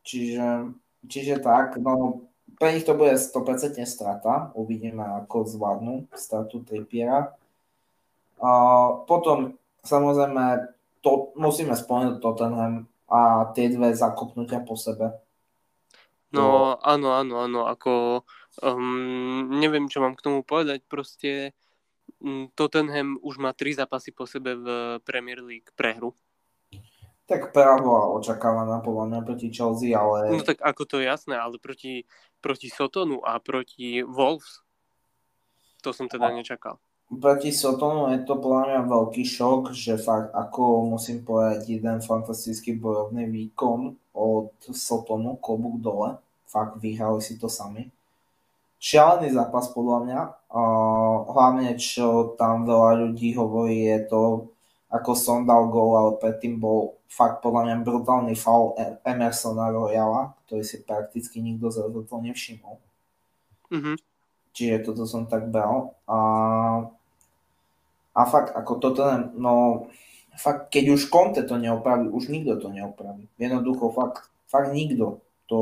Čiže, čiže tak, no pre nich to bude sto percent strata. Uvidíme, ako zvládnu stratu Trippiera. Uh, potom, samozrejme, to, musíme spomenúť Tottenham a tie dve zakopnutia po sebe. No, no. áno, áno, áno, ako... Um, neviem, čo mám k tomu povedať, proste um, Tottenham už má tri zápasy po sebe v Premier League prehru. Tak právo očakávaná podľa mňa proti Chelsea, ale... No tak ako to je jasné, ale proti, proti Sotonu a proti Wolves to som teda a... nečakal. Proti Sotonu je to podľa mňa veľký šok, že fakt ako musím povedať jeden fantastický bojovný výkon od Sotonu, klobúk dole, fakt vyhrali si to sami. Šialený zápas podľa mňa, uh, hlavne čo tam veľa ľudí hovorí je to, ako som dal gól, ale predtým bol fakt podľa mňa brutálny faul Emersona Royala, ktorý si prakticky nikto z Evertonu nevšimol. Mm-hmm. Čiže toto som tak bral. A, a fakt ako toto, no fakt keď už Conte to neopraví, už nikto to neopraví. Jednoducho fakt, fakt nikto to...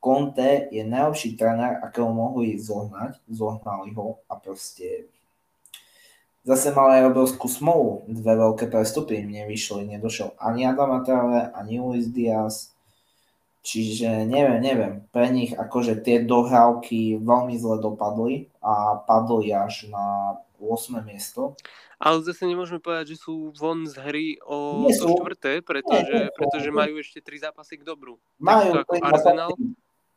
Conte je najlepší tréner, akého mohli zohnať, zohnali ho a proste zase mal aj obrovskú smolu, dve veľké prestupy im nevyšli, nedošel ani Adama Traore, ani Luis Diaz, čiže neviem, neviem, pre nich akože tie dohrávky veľmi zle dopadli a padli až na ôsme miesto. Ale zase nemôžeme povedať, že sú von z hry o štvrté, pretože, pretože majú ešte tri zápasy k dobru. Majú tri Arsenal.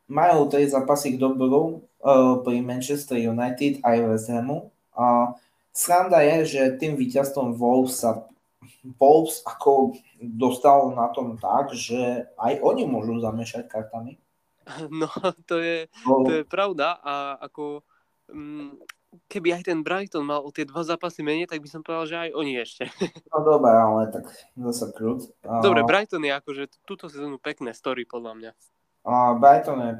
Majú tri zápasy k dobru uh, pri Manchester United aj West Hamu. A sranda je, že tým víťazstvom Wolves sa Wolves ako dostal na tom tak, že aj oni môžu zamiešať kartami. No, to je, to je pravda a ako keby aj ten Brighton mal o tie dva zápasy menej, tak by som povedal, že aj oni ešte. No dobre, ale tak zase krút. Dobre, Brighton je akože túto sezónu pekné story podľa mňa. A Brighton je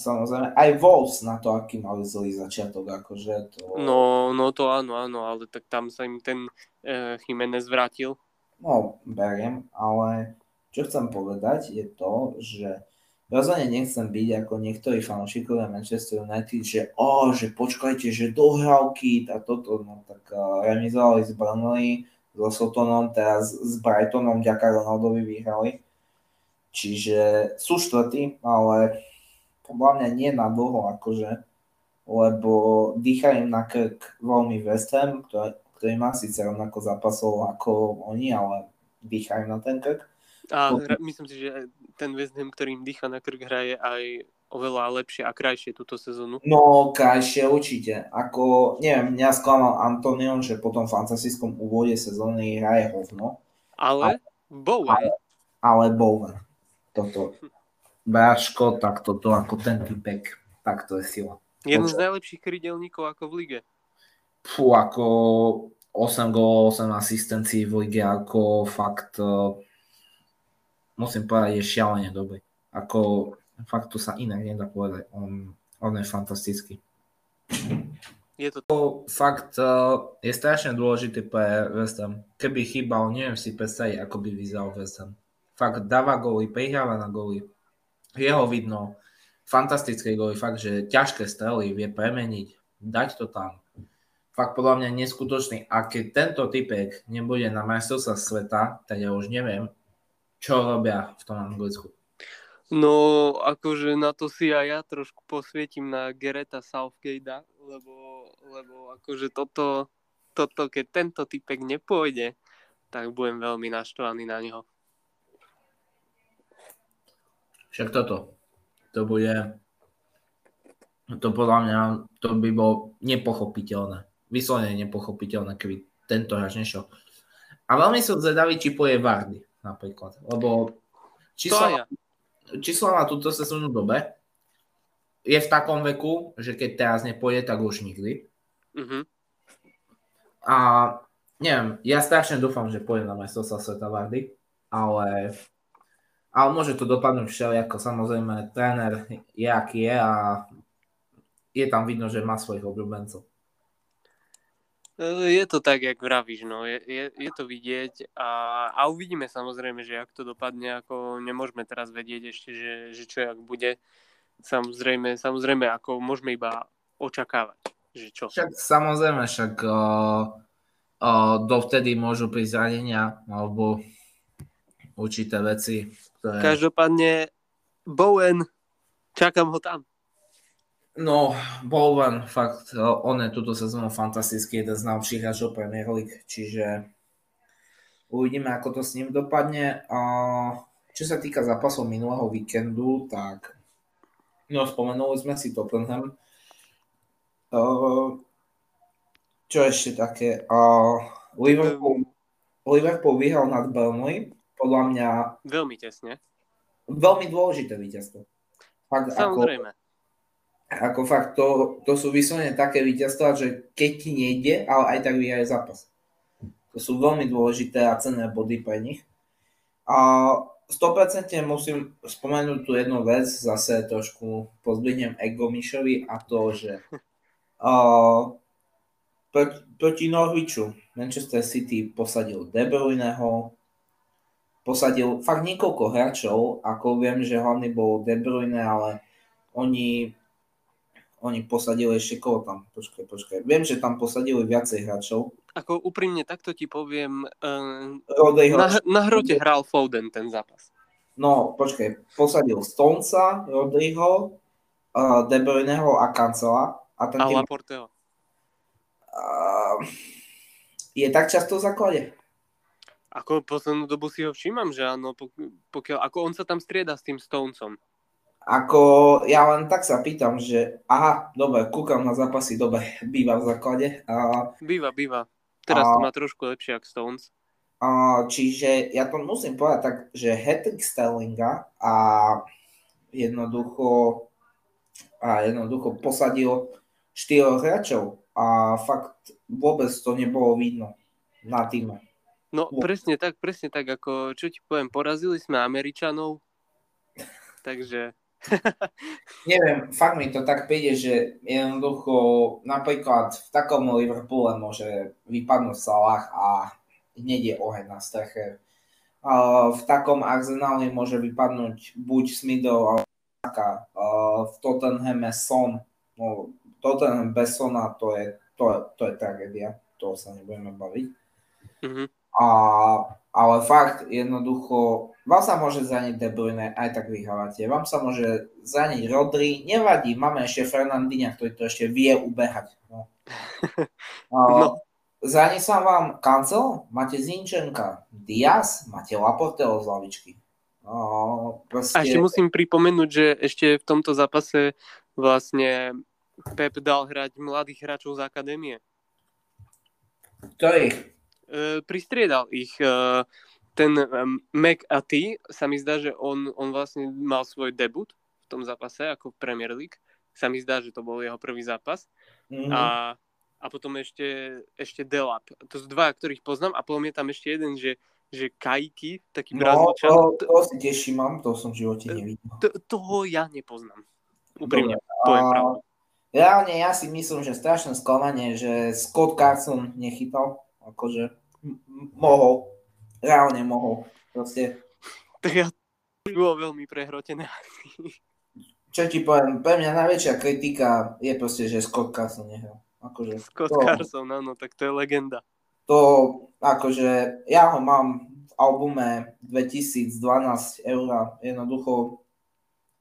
samozrejme, aj Wolves na to, aký mali zlý začiatok, akože to... No, no to áno, áno, ale tak tam sa im ten e, Jiménez vrátil. No, beriem, ale čo chcem povedať je to, že rozhodne nechcem byť ako niektorí fanúšikovia Manchester United, že ó, oh, že počkajte, že dohral kit a toto, no tak uh, remizovali s Burnley, so Sotonom, teraz s Brightonom, vďaka Ronaldovi vyhrali. Čiže sú štvrtí, ale podľa mňa nie na dlho, akože, lebo dýcha im na krk veľmi West Ham, ktorý, ktorý má síce rovnako zápasov ako oni, ale dýcha im na ten krk. A hra, myslím si, že ten West Ham, ktorým dýcha na krk, hraje aj oveľa lepšie a krajšie túto sezónu. No, krajšie určite. Ako, neviem, mňa sklamal Antonio, že po tom fantastickom úvode sezóny hraje hovno. Ale, ale Bowen. Ale Bowen. Toto. Bráško, tak toto, ako ten typek. Tak to je sila. Jeden z najlepších krydelníkov ako v lige. Fú, ako osem gólov, osem asistencií v lige, ako fakt... Musím povedať, je šialene dobrý. Ako fakt to sa inak nedá povedať. On, on je fantastický. Je to... to fakt uh, je strašne dôležitý pre West Ham. Keby chýbal, neviem si predstaviť, ako by vyzeral West Ham. Fakt dáva góly, prihráva na góly. Jeho vidno. Fantastické góly. Fakt, že ťažké strely vie premeniť. Dať to tam. Fakt podľa mňa neskutočný. A keď tento typek nebude na majstrovstvá sveta, tak ja už neviem, čo robia v tom Anglicku? No, akože na to si aj ja trošku posvietím na Garretha Southgatea, lebo, lebo akože toto, toto, keď tento typek nepôjde, tak budem veľmi naštvaný na neho. Však toto, to bude, to podľa mňa, to by bolo nepochopiteľné, vyslovene nepochopiteľné, keby tento hráč nešiel. A veľmi som zvedavý, či poje Vardy. Napríklad, lebo čísla na túto sezónu dobe je v takom veku, že keď teraz nepôjde, tak už nikdy. Mm-hmm. A neviem, ja strašne dúfam, že pôjde na majstrovstvá sveta Vardy, ale, ale môže to dopadnúť všelijako. Samozrejme, tréner je, aký je a je tam vidno, že má svojich obľúbencov. Je to tak, jak vravíš, no. je, je, je to vidieť a, a uvidíme samozrejme, že ak to dopadne, ako nemôžeme teraz vedieť ešte, že, že čo jak bude, samozrejme, samozrejme, ako môžeme iba očakávať, že čo. Však, samozrejme, však o, o, dovtedy môžu prísť zranenia alebo určité veci, ktoré... Každopádne Bowen, čakám ho tam. No, Bowen, fakt, on je túto sezónu fantastický, jeden z najlepších hráčov Premier League, čiže uvidíme, ako to s ním dopadne. A čo sa týka zápasov minulého víkendu, tak no, spomenuli sme si Tottenham. Čo ešte také? Liverpool, Liverpool vyhral nad Burnley, podľa mňa... Veľmi tesne. Veľmi dôležité víťazstvo. Fakt, samozrejme. Ako... Ako fakt, to, to sú vyslovene také víťazstvá, že keď ti nejde, ale aj tak vyhraje zápas. To sú veľmi dôležité a cenné body pre nich. A sto percent musím spomenúť tú jednu vec, zase trošku pozdvihnem ego Mišovi, a to, že uh, proti, proti Norwichu Manchester City posadil De Bruyneho, posadil fakt niekoľko hráčov, ako viem, že hlavne bol De Bruyne, ale oni... Oni posadili ešte koho tam, počkaj, počkaj. Viem, že tam posadili viacej hráčov. Ako úprimne, takto ti poviem, uh, na, na hrote hral Foden ten zápas. No, počkaj, posadil Stonesa, Rodriho, uh, De Bruyneho a Cancela. A, a Laporteho. Uh, je tak často v základe? Ako poslednú dobu si ho všímam, že áno, pokiaľ, ako on sa tam strieda s tým Stonesom. Ako, ja len tak sa pýtam, že aha, dobre, kúkam na zápasy, dobre, býva v základe. A, býva, býva. Teraz a, to má trošku lepšie ako Stones. Uh, čiže ja to musím povedať tak, že hat-trick Sterlinga a jednoducho a jednoducho posadil štyroch hráčov a fakt vôbec to nebolo vidno na týme. No presne tak, presne tak, ako čo ti poviem, porazili sme Američanov, takže... Neviem, fakt mi to tak príde, že jednoducho napríklad v takom Liverpoole môže vypadnúť Salah a hneď je oheň na streche. V takom Arsenáli môže vypadnúť buď Smidl, v Tottenhame Son, no Tottenham bez Sona to je, to, to je tragédia, toho sa nebudeme baviť. Mm-hmm. A, ale fakt jednoducho, vám sa môže zraniť De Bruyne, aj tak vyhrávate, vám sa môže zraniť Rodri, nevadí, máme ešte Fernandinha, ktorý to ešte vie ubehať. No. A, no. Zraní sa vám Cancel, máte Zinčenka, Diaz, máte Laporteho z lavičky. No, proste... A ešte musím pripomenúť, že ešte v tomto zápase vlastne Pep dal hrať mladých hráčov z akadémie. Ktorých? E, pristriedal ich. E, ten Mac a T, sa mi zdá, že on, on vlastne mal svoj debut v tom zápase ako Premier League. Sa mi zdá, že to bol jeho prvý zápas. Mm-hmm. A, a potom ešte, ešte Delap. To sú dva, ktorých poznám a potom je tam ešte jeden, že že Kajky, taký Brazílčan. No, to, to si tiež mám, to som v živote nevidel. To, toho ja nepoznám. Úprimne, poviem pravdu. Reálne ja si myslím, že strašné sklamanie, že Scott Carson nechytal. Akože mohol. Reálne mohol. Proste. Tak ja to bolo veľmi prehrotené. Čo ti poviem, pre mňa najväčšia kritika je proste, že Scott Carson nehral. Akože, Scott to... Carson, áno, tak to je legenda. To akože, ja ho mám v albume dvetisícdvanásť eur, jednoducho,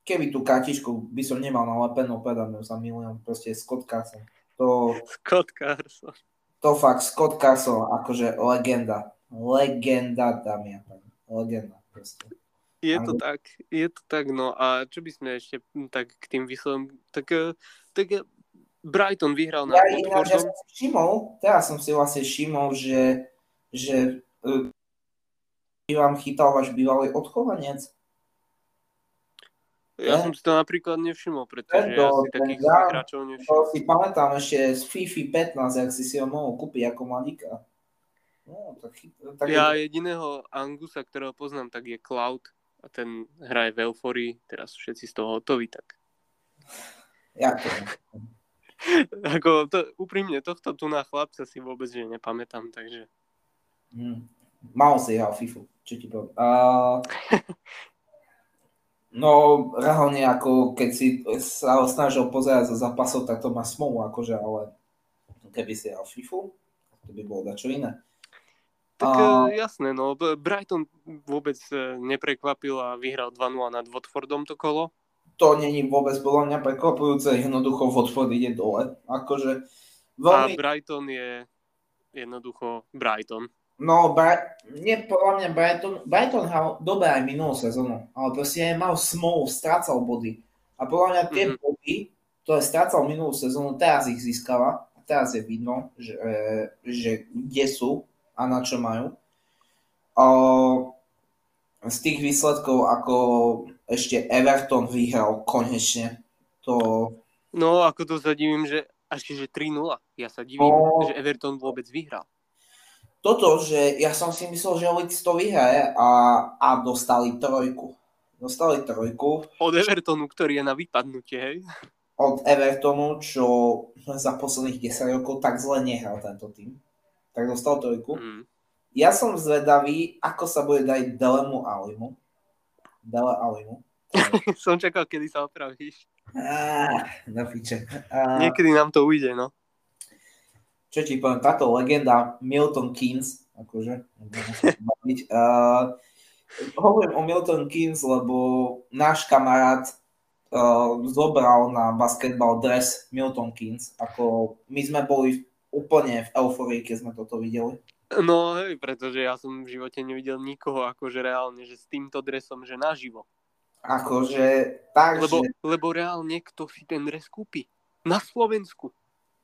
keby tú kartičku by som nemal nalepenú, predám ju za milión, proste Scott Carson. To, Scott Carson. To fakt, Scott Carson, akože legenda. Legenda, dámy a páni, legenda proste. Je to ale... tak, je to tak, no a čo by sme ešte tak k tým výsledom, tak, tak... Brighton vyhral na ja ináč, ja som všimol, teraz som si vlastne všimol, že, že by vám chytal váš bývalý odchovanec. Ja ten, som si to napríklad nevšimol, pretože ja si takých ja, hráčov nevšimol. To si pamätám ešte z FIFA pätnásť, ak si si ho mohol kúpiť ako mladíka. No, tak, tak ja je... jediného Angusa, ktorého poznám, tak je Cloud a ten hraje v Euforii, teraz sú všetci z toho hotoví, tak... Ja to Ako to, úprimne, tohto tu na chlapca si vôbec že nepamätám, takže... Mm. Malo si jeho FIFA, čo ti poviem. Uh... no, reálne, ako keď si sa snažil pozerať za zápasov, tak to má smolu, akože, ale keby si jeho FIFA, to by bolo dačo iné. Tak uh... jasné, no, Brighton vôbec neprekvapil a vyhral dva nula nad Watfordom to kolo. To není vôbec podľa mňa prekvapujúce, jednoducho Watford ide dole. Akože veľmi... A Brighton je jednoducho Brighton. No, Bra... nie, podľa mňa Brighton, Brighton hral dobre aj minulú sezónu, ale proste aj mal smolu, strácal body. A podľa mňa tie mm-hmm. body, ktoré strácal minulú sezónu, teraz ich získala a teraz je vidno, že, že kde sú a na čo majú. A z tých výsledkov, ako... Ešte Everton vyhral konečne. To... No, ako to sa divím, že až že tri nula. Ja sa divím, no... že Everton vôbec vyhral. Toto, že ja som si myslel, že Leeds to vyhraje a, a dostali trojku. Dostali trojku. Od Evertonu, ktorý je na vypadnutie, hej? Od Evertonu, čo za posledných desať rokov tak zle nehral tento tým. Tak dostal trojku. Mm. Ja som zvedavý, ako sa bude dať Delemu Alimu. Dala Alimu. Som čakal, kedy sa opravíš. Ah, na piče. Ah. Niekedy nám to ujde, no. Čo ti poviem, táto legenda Milton Keynes, akože, uh, hovorím o Milton Keynes, lebo náš kamarát uh, zobral na basketbal dres Milton Keynes, ako my sme boli úplne v euforii, keď sme toto videli. No, hej, pretože ja som v živote nevidel nikoho akože reálne, že s týmto dresom, že naživo. Akože, takže... Lebo, lebo reálne kto si ten dres kúpi? Na Slovensku.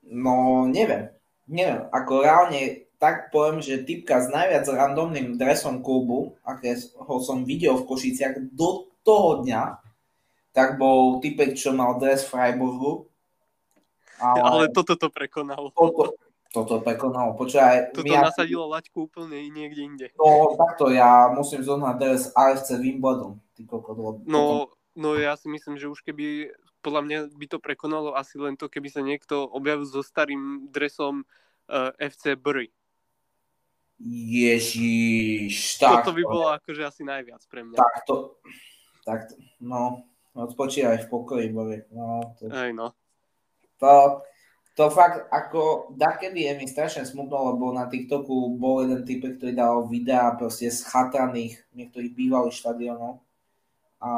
No, neviem. Neviem, ako reálne tak poviem, že typka s najviac randomným dresom klubu, akého som videl v Košiciach do toho dňa, tak bol typek, čo mal dres Freiburgu. Ale, ale toto to prekonalo. Toto, toto prekonalo. Počúvaj, toto my nasadilo ak... laťku úplne niekde inde. No takto, ja musím zohnať dres á ef cé Wimbledon. No, no ja si myslím, že už keby, podľa mňa by to prekonalo asi len to, keby sa niekto objavil so starým dresom uh, ef cé Bury. Ježiš, tak. Toto by bolo akože asi najviac pre mňa. Tak to, tak to, no, odpočívaj v pokoji, Bovi. No, to, Aj no. To, to fakt, ako, dakedy je mi strašne smutno, lebo na TikToku bol jeden typek, ktorý dal videá proste z chatraných niektorých bývalých štadiónov. A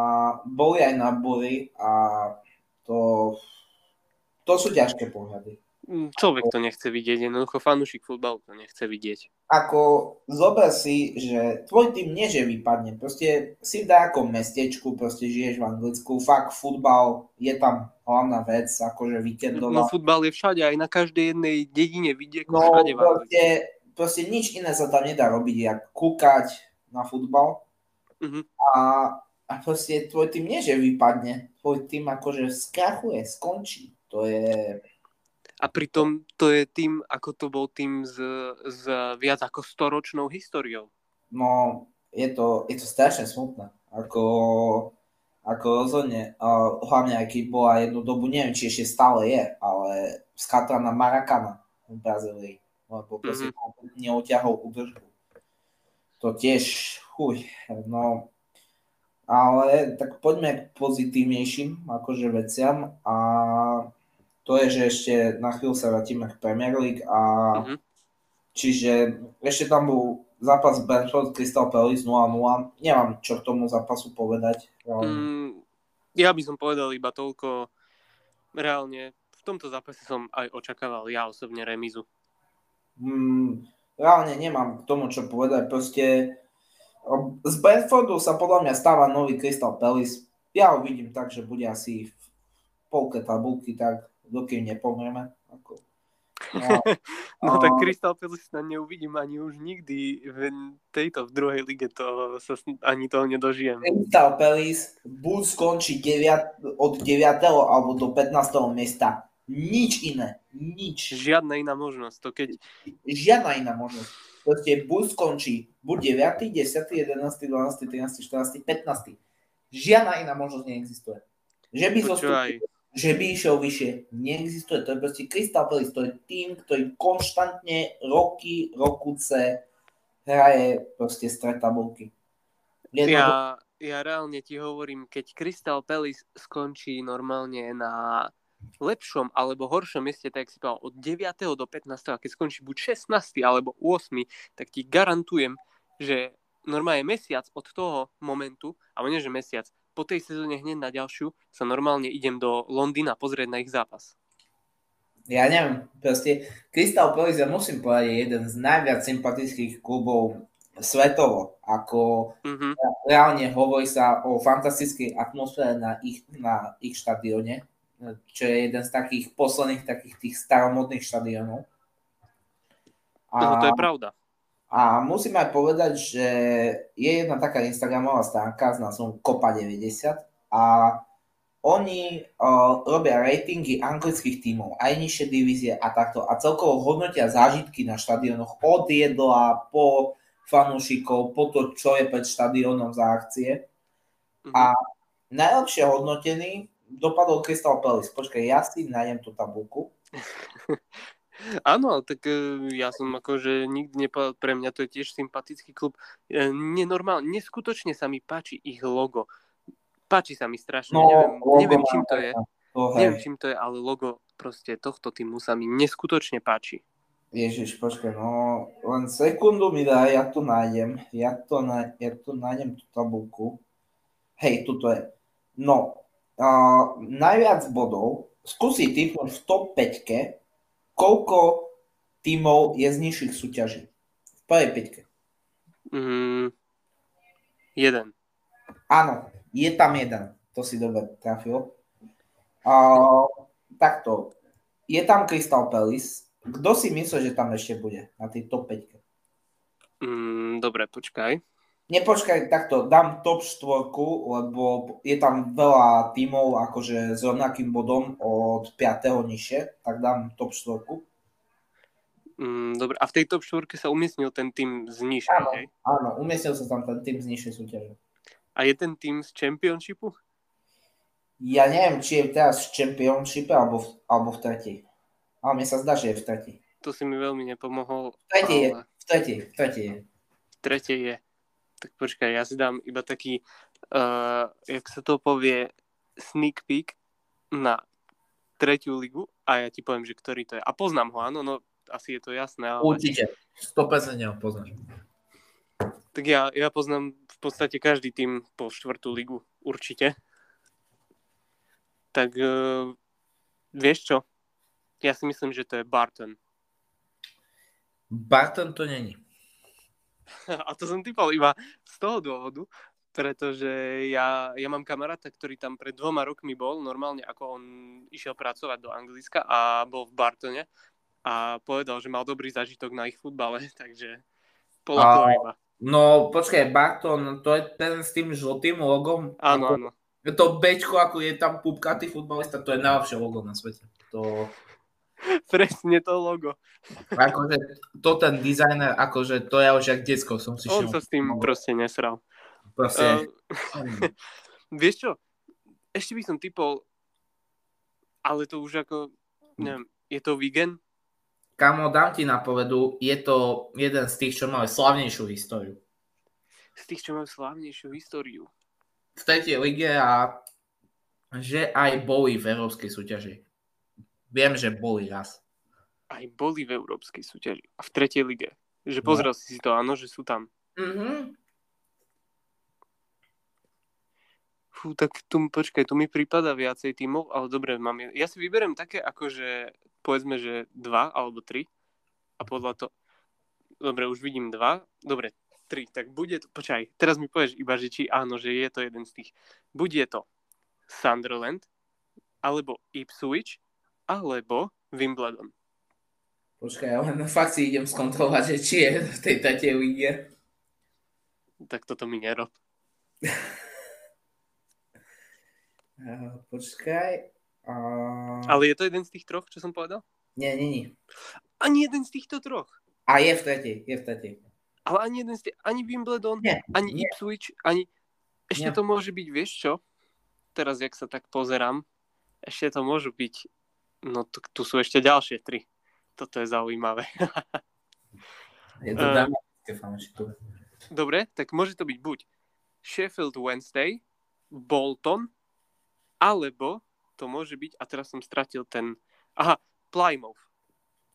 boli aj nábory a to, to sú ťažké pohľady. Človek to nechce vidieť, jednoducho fanúšik futbalu to nechce vidieť. Ako zober si, že tvoj tým nie, že vypadne, proste si v nejakom mestečku, proste žiješ v Anglicku, fakt futbal je tam hlavná vec, akože víkendová. No futbal je všade, aj na každej jednej dedine vidieť, no, všade vám. Proste, proste nič iné sa tam nedá robiť, jak kúkať na futbal. Uh-huh. A, a proste tvoj tým nie, že vypadne, tvoj tým akože skrachuje, skončí, to je... A pritom to je tým, ako to bol tým s, s viac ako storočnou históriou. No, je to, je to strašne smutné. Ako, ako rozhodne, uh, hlavne aj keď bola jednu dobu, neviem, či ešte stále je, ale skátra na Maracana v Brazílii. Lebo proste mm-hmm. neoťahol údržbu. To tiež, chuj, no... Ale tak poďme k pozitívnejším akože veciam a... To je, že ešte na chvíľu sa vrátime k Premier League a uh-huh. čiže ešte tam bol zápas Brentford Crystal Palace nula nula. Nemám čo k tomu zápasu povedať. Mm, ja by som povedal iba toľko. Reálne v tomto zápase som aj očakával ja osobne remizu. Mm, reálne nemám k tomu čo povedať. Proste z Brentfordu sa podľa mňa stáva nový Crystal Palace. Ja ho vidím tak, že bude asi v polke tabulky, tak dokým nepomrieme. Ako... No, no a... tak Crystal Palace neuvidím ani už nikdy v tejto, v druhej lige, to sa ani toho nedožijem. Crystal Palace buď skončí deviat, od deviateho alebo do pätnásteho miesta. Nič iné. Nič. Žiadna iná možnosť. To keď... Žiadna iná možnosť. Proste buď skončí buď deviaty, desať, jedenásty, dvanásty, trinásty, štrnásty, pätnásty. Žiadna iná možnosť neexistuje. Že by zostupil... že by išiel vyššie. Neexistuje. To je proste Crystal Palace, to je tým, ktorý konštantne roky, rokuce hraje proste stred tabulky. Ja, ja reálne ti hovorím, keď Crystal Palace skončí normálne na lepšom alebo horšom mieste, tak si povedal od deviateho do pätnásteho, a keď skončí buď šestnásty alebo ôsmy, tak ti garantujem, že normálne mesiac od toho momentu, alebo nie že mesiac, po tej sezóne hneď na ďalšiu sa normálne idem do Londýna pozrieť na ich zápas. Ja neviem, proste Crystal Palace, ja musím povedať, je jeden z najviac sympatických klubov svetovo. Ako mm-hmm. reálne hovorí sa o fantastickej atmosfére na ich, na ich štadióne, čo je jeden z takých posledných takých tých staromodných štadiónov. A... to je pravda. A musím aj povedať, že je jedna taká instagramová stránka s názvom Kopa deväťdesiat a oni uh, robia ratingy anglických tímov, aj nižšie divízie a takto. A celkovo hodnotia zážitky na štadiónoch od jedla po fanúšikov, po to, čo je pred štadiónom za akcie. Mm-hmm. A najlepšie hodnotený dopadol Crystal Palace. Počkaj, ja si nájdem tú tabuľku. Áno, tak ja som akože nikdy nepovedal, pre mňa to je tiež sympatický klub. Nenormálne, neskutočne sa mi páči ich logo. Páči sa mi strašne, no, neviem, neviem čím to je. Oh, neviem čím to je, ale logo proste tohto týmu sa mi neskutočne páči. Ježiš, počkaj, no len sekundu mi dá, ja tu nájdem, ja tu, na, ja tu nájdem tú tabuľku. Hej, tu to je. No, uh, najviac bodov, skúsi tipnúť v top päťke, koľko tímov je z nižších súťaží? V prvej päťke. Mm, jeden. Áno, je tam jeden. To si dobre trafil. Uh, takto. Je tam Crystal Palace, Kto si myslí, že tam ešte bude na tej top päťke? Mm, dobre, počkaj. Nepočkaj, takto dám top štvorku, lebo je tam veľa tímov akože s rovnakým bodom od piateho nižšie, tak dám top štvorku. Mm, dobre, a v tej top štvorke sa umiestnil ten tým z nižšej, áno, hej? Áno, umiestnil sa tam ten tým z nižšej súťaže. A je ten tým z Championshipu? Ja neviem, či je teraz v Championshipe alebo v, alebo v tretí. Ale mne sa zdá, že je v tretí. To si mi veľmi nepomohol. V tretí je, ale... v tretí, v tretí je. V tretí je. Tak počkaj, ja si dám iba taký, uh, jak sa to povie, sneak peek na tretiu ligu a ja ti poviem, že ktorý to je. A poznám ho, áno, no asi je to jasné. Ale... Určite, sto percent ho poznáš. Tak ja, ja poznám v podstate každý tým po štvrtú ligu, určite. Tak uh, vieš čo? Ja si myslím, že to je Barton. Barton to není. A to som typal iba z toho dôvodu, pretože ja, ja mám kamaráta, ktorý tam pred dvoma rokmi bol, normálne ako on išiel pracovať do Anglicka a bol v Bartone a povedal, že mal dobrý zážitok na ich futbale, takže podľa toho iba. No počkaj, Barton, to je ten s tým žltým logom? Áno, ako, áno. To bečko, ako je tam pupkatý futbalista, to je najlepšie logo na svete. To... Presne to logo. Akože to ten dizajner, akože to ja už jak detsko som si šiel. On sa s tým proste nesral. Proste. Uh, vieš čo, ešte by som typol, ale to už ako, neviem, je to Wigan? Kamo, dám ti napovedu, je to jeden z tých, čo majú slávnejšiu históriu. Z tých, čo majú slávnejšiu históriu? V tretej lige a že aj boli v európskej súťaži. Viem, že boli raz. Aj boli v európskej súťaži. A v tretej lige. Že pozrel no. si si to, áno, že sú tam. Mhm. Fú, tak tu, počkaj, tu mi prípada viacej tímov, ale dobre, mám... Ja si vyberiem také, akože, povedzme, že dva alebo tri. A podľa to... Dobre, už vidím dva. Dobre, tri. Tak bude to... Počkaj, teraz mi povieš iba, že či áno, že je to jeden z tých. Bude to Sunderland, alebo Ipswich, alebo Wimbledon. Počkaj, ja len fakt si idem skontrolovať, že či je v tej tretej lige. Tak toto mi nerob. Počkaj. A... Ale je to jeden z tých troch, čo som povedal? Nie, nie, nie. Ani jeden z týchto troch. A je v tretej, je v tretej. Ale ani jeden z tých, ani Wimbledon, nie, ani nie. Ipswich, ani... Ešte nie. To môže byť, vieš čo? Teraz, jak sa tak pozerám, ešte to môžu byť... No tu, tu sú ešte ďalšie tri. Toto je zaujímavé. Je to dáme. Uh, dobre, tak môže to byť buď Sheffield Wednesday, Bolton, alebo to môže byť, a teraz som stratil ten... Aha, Plymouth.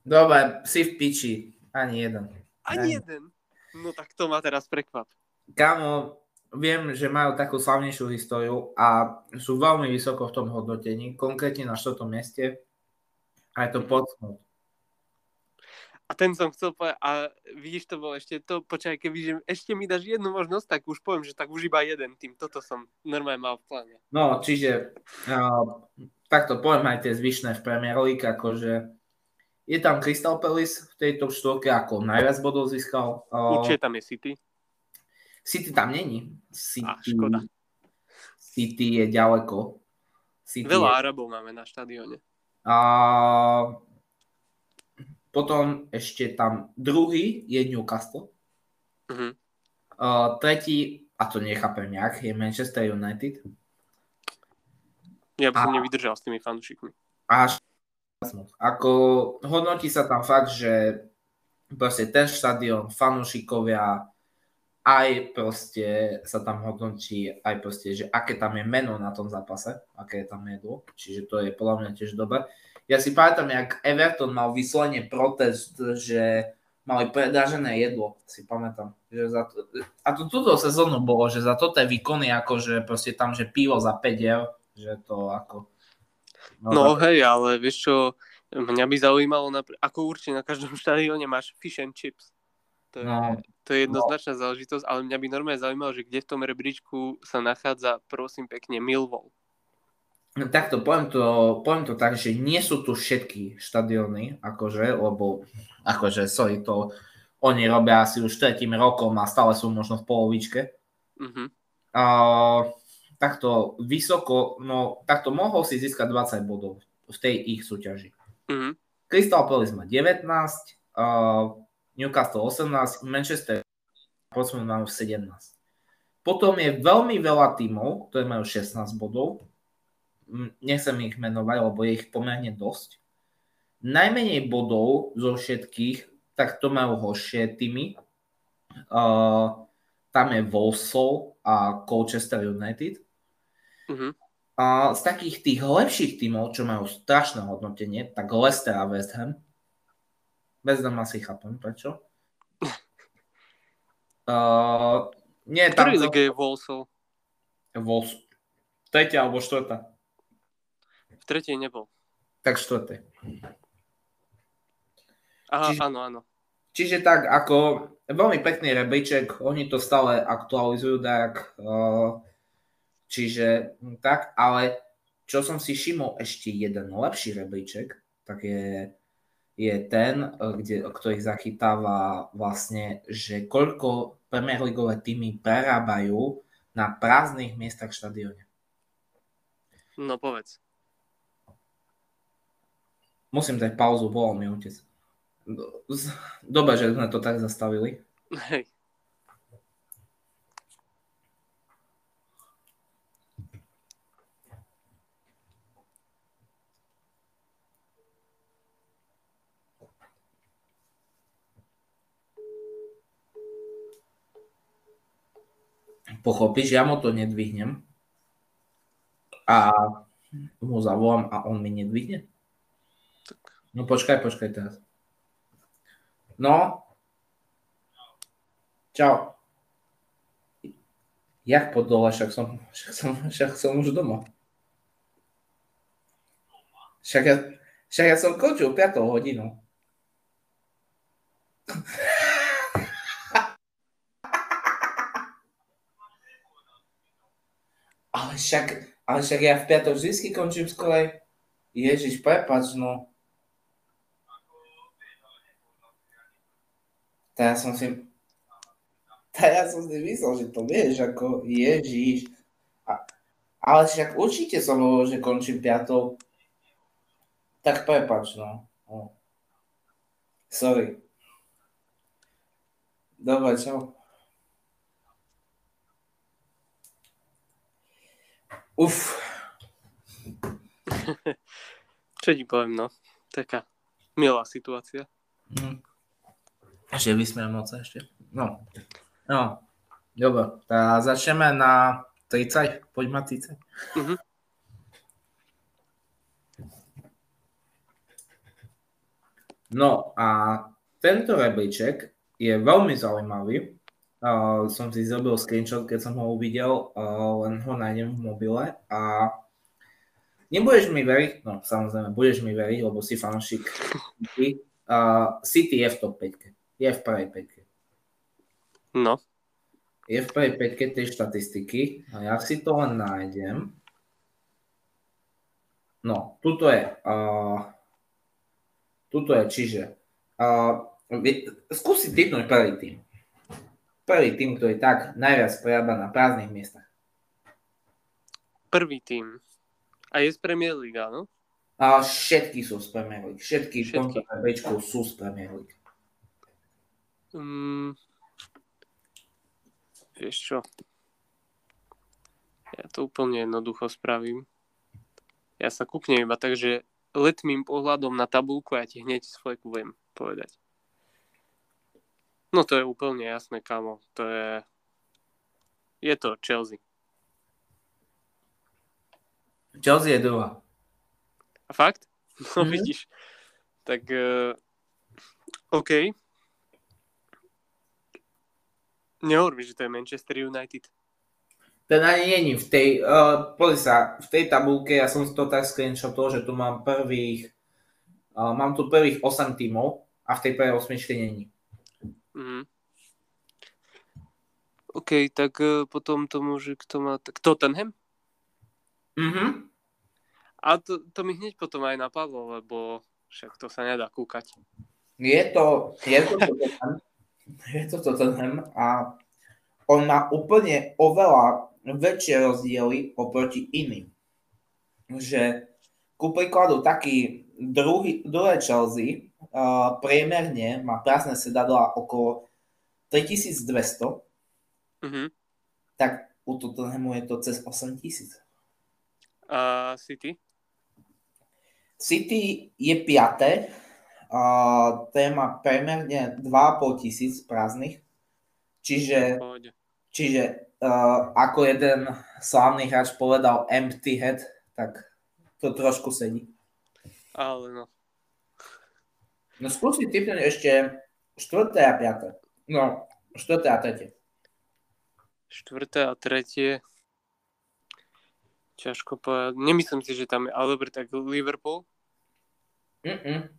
Dobre, si v piči. Ani jeden. Ani, Ani jeden? No tak to ma teraz prekvap. Kámo, viem, že majú takú slavnejšiu históriu a sú veľmi vysoko v tom hodnotení, konkrétne na štvrtom mieste. A je to Portsmouth. A ten som chcel povedať, a vidíš, to bolo ešte to, počkaj, keby, že ešte mi dáš jednu možnosť, tak už poviem, že tak už iba jeden tým. Toto som normálne mal v pláne. No, čiže uh, takto poviem aj tie zvyšné v Premier League, akože je tam Crystal Palace v tejto štvorke, ako najviac bodov získal. Uh, Určite tam je City. City tam není. City, a škoda. City je ďaleko. City Veľa je... Arabov máme na štadióne. A potom ešte tam druhý je Newcastle. Uh-huh. Uh, tretí, a to nechápem nejak, je Manchester United. Ja by som a... nevydržal s tými fanúšikmi. Až ako hodnotí sa tam fakt, že proste ten štadión, fanúšikovia, aj proste sa tam hodnotí, aj proste, že aké tam je meno na tom zápase, aké je tam jedlo. Čiže to je podľa mňa tiež dobré. Ja si pamätám, jak Everton mal vyslovene protest, že mali predražené jedlo, si pamätám. Že za to, a to túto sezónu bolo, že za to tie výkony, akože proste tam, že pivo za päť eur, že to ako... No, no za... hej, ale vieš čo, mňa by zaujímalo, napr- ako určite na každom štadióne máš fish and chips. To je, no, to je jednoznačná no. záležitosť, ale mňa by normálne zaujímalo, že kde v tom rebríčku sa nachádza, prosím pekne, Millwall. Takto, poviem to, poviem to tak, že nie sú tu všetky štadióny, akože, lebo, akože, sorry, to oni robia asi už tretím rokom a stále sú možno v polovičke. Mm-hmm. Uh, takto vysoko, no, takto mohol si získať dvadsať bodov v tej ich súťaži. Mm-hmm. Crystal Palace má devätnásť, uh, Newcastle osemnásť, Manchester United sedemnásť. Potom je veľmi veľa tímov, ktoré majú šestnásť bodov. Nechcem ich menovať, lebo je ich pomerne dosť. Najmenej bodov zo všetkých, tak to majú horšie týmy. Uh, tam je Walsall a Colchester United. Uh-huh. Uh, z takých tých lepších tímov, čo majú strašné hodnotenie, tak Leicester a West Ham. West Ham asi chápem, prečo. Uh, nie je tam... Ktorý liga je Walsall? Walsall. Tretia alebo štvrtá? V tretej nebol. Tak štvrtej. Aha, čiže, áno, áno. Čiže tak ako veľmi pekný rebríček, oni to stále aktualizujú tak, čiže tak, ale čo som si všimol ešte jeden lepší rebríček, tak je, je ten, kde, ktorý zachytáva vlastne, že koľko premiérligové týmy prerábajú na prázdnych miestach v štadióne. No povedz. Musím dať pauzu, volal mi otec. Dobre, že sme to tak zastavili. Hej. Pochopíš, ja mu to nedvihnem. A mu zavolám a on mi nedvihne? Tak. No počkaj, počkaj teraz. No. Čau. Jak pod dole, však som, však som, však som už doma. Však ja, však ja som končil piatou hodinu. Ale však... Ale však ja v piatok vždy končím skorej. Ježiš, prepáč, no. Teraz som si... Teraz som si myslel, že to vieš, ako Ježiš. A... Ale však určite som hovoril, že končím piatok. Tak prepáč, no. no. Sorry. Dobre, čau. Uf. Čo ti poviem, no? Taká milá situácia. Mm. Ešte vysmiem moc ešte. No. No. Dobre. Tá začneme na tridsať. Poďme na tridsať. Mm-hmm. No a tento rebríček je veľmi zaujímavý. Uh, som si zrobil screenshot, keď som ho uvidel, uh, len ho nájdem v mobile a nebudeš mi veriť, no samozrejme, budeš mi veriť, lebo si fanšik. Uh, City je v top päťke, je v prvej päťke. No. Je v prvej päťke tej štatistiky a ja si to len nájdem. No, tuto je, uh, tuto je, čiže uh, skúsi tipnúť prvý tým. Prvý tým, ktorý tak najviac prerába na prázdnych miestach. Prvý tým. A je z Premier League, áno? A všetky sú z Premier League. Všetky, všetky. V tomto rebríčku sú z Premier League. Um, vieš čo? Ja to úplne jednoducho spravím. Ja sa kúknem iba tak, že letmým pohľadom na tabuľku ja ti hneď z fleku viem povedať. No to je úplne jasné, kámo. To je... Je to Chelsea. Chelsea je druhá. A fakt? No mm-hmm. Vidíš. Tak... Uh, OK. Nehovor mi, že to je Manchester United. Ten ani není v tej... Uh, Pozri sa, v tej tabulke ja som si to tak screenshotol, že tu mám prvých... Uh, mám tu prvých osem tímov a v tej prvej osmičke není. Mm. OK, tak uh, potom to môže, kto má... Tottenham? Mhm. A to, to mi hneď potom aj napadlo, lebo však to sa nedá kúkať. Je to, je to Tottenham, je to Tottenham a on má úplne oveľa väčšie rozdiely oproti iným. Že ku príkladu taký druhý, druhé Chelsea uh, priemerne má prázdne sedadlá okolo tritisícdvesto, mm-hmm. tak u Tottenhamu je to cez osemtisíc. A uh, City? City je piaté, uh, ten má priemerne dva a pol tisíc prázdnych, čiže, čiže uh, ako jeden slávny hráč povedal empty head, tak to trošku sedí. Ale no. No skúsi typnúť ešte štvrté a piaté. No, štvrté a tretie. Štvrté a tretie. Ťažko povedať. Nemyslím si, že tam je Albert, tak Liverpool. Mm-mm.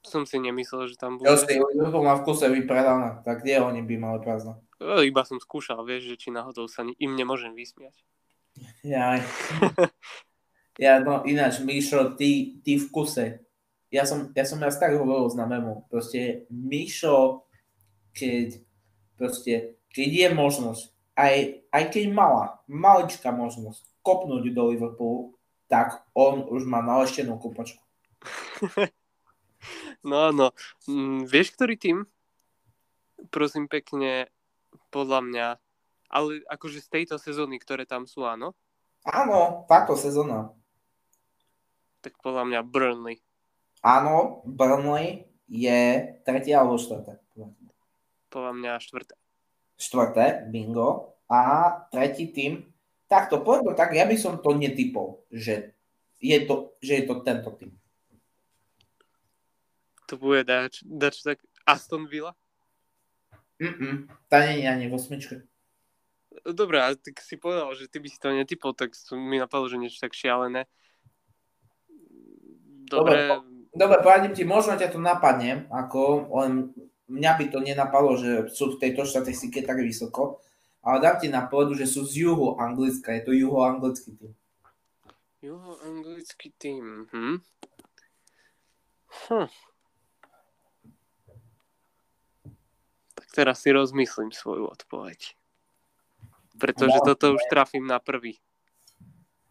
Som si nemyslel, že tam bude. Jasne, Liverpool má v kuse vypredaná, tak kde oni by mali prázdno? Iba som skúšal, vieš, že či náhodou sa im nemôžem vysmiať. Jaj. Ja, no ináč, Mišo, ty, ty v kuse. Ja som, ja som raz tak hovoril s námemu. Proste Mišo, keď, proste, keď je možnosť, aj, aj keď malá, maličká možnosť kopnúť do Liverpoolu, tak on už má naleštenú kopačku. No, no. Vieš, ktorý tým? Prosím pekne, podľa mňa, ale akože z tejto sezóny, ktoré tam sú, áno? Áno, táto sezóna. Tak podľa mňa Burnley. Áno, Burnley je tretie alebo štvrté. Podľa mňa štvrté. Štvrté, bingo. A tretí tým, takto poďme, tak ja by som to netypol, že je to, že je to tento tým. To bude dač, dač tak Aston Villa? Mm-mm, tá nie je ani v osmičke. Dobre, a tak si povedal, že ty by si to netypol, tak mi napadlo, že niečo tak šialené. Dobre, Dobre, Dobre povedím ti, možno ťa to napadne, ako len mňa by to nenapadlo, že sú v tejto štatistike tak vysoko, ale dám ti na povedu, že sú z juhu Anglicka, je to juhoanglický tým. Juhoanglický tým, hm. Hm. Tak teraz si rozmyslím svoju odpoveď. Pretože no, toto už trafím na prvý.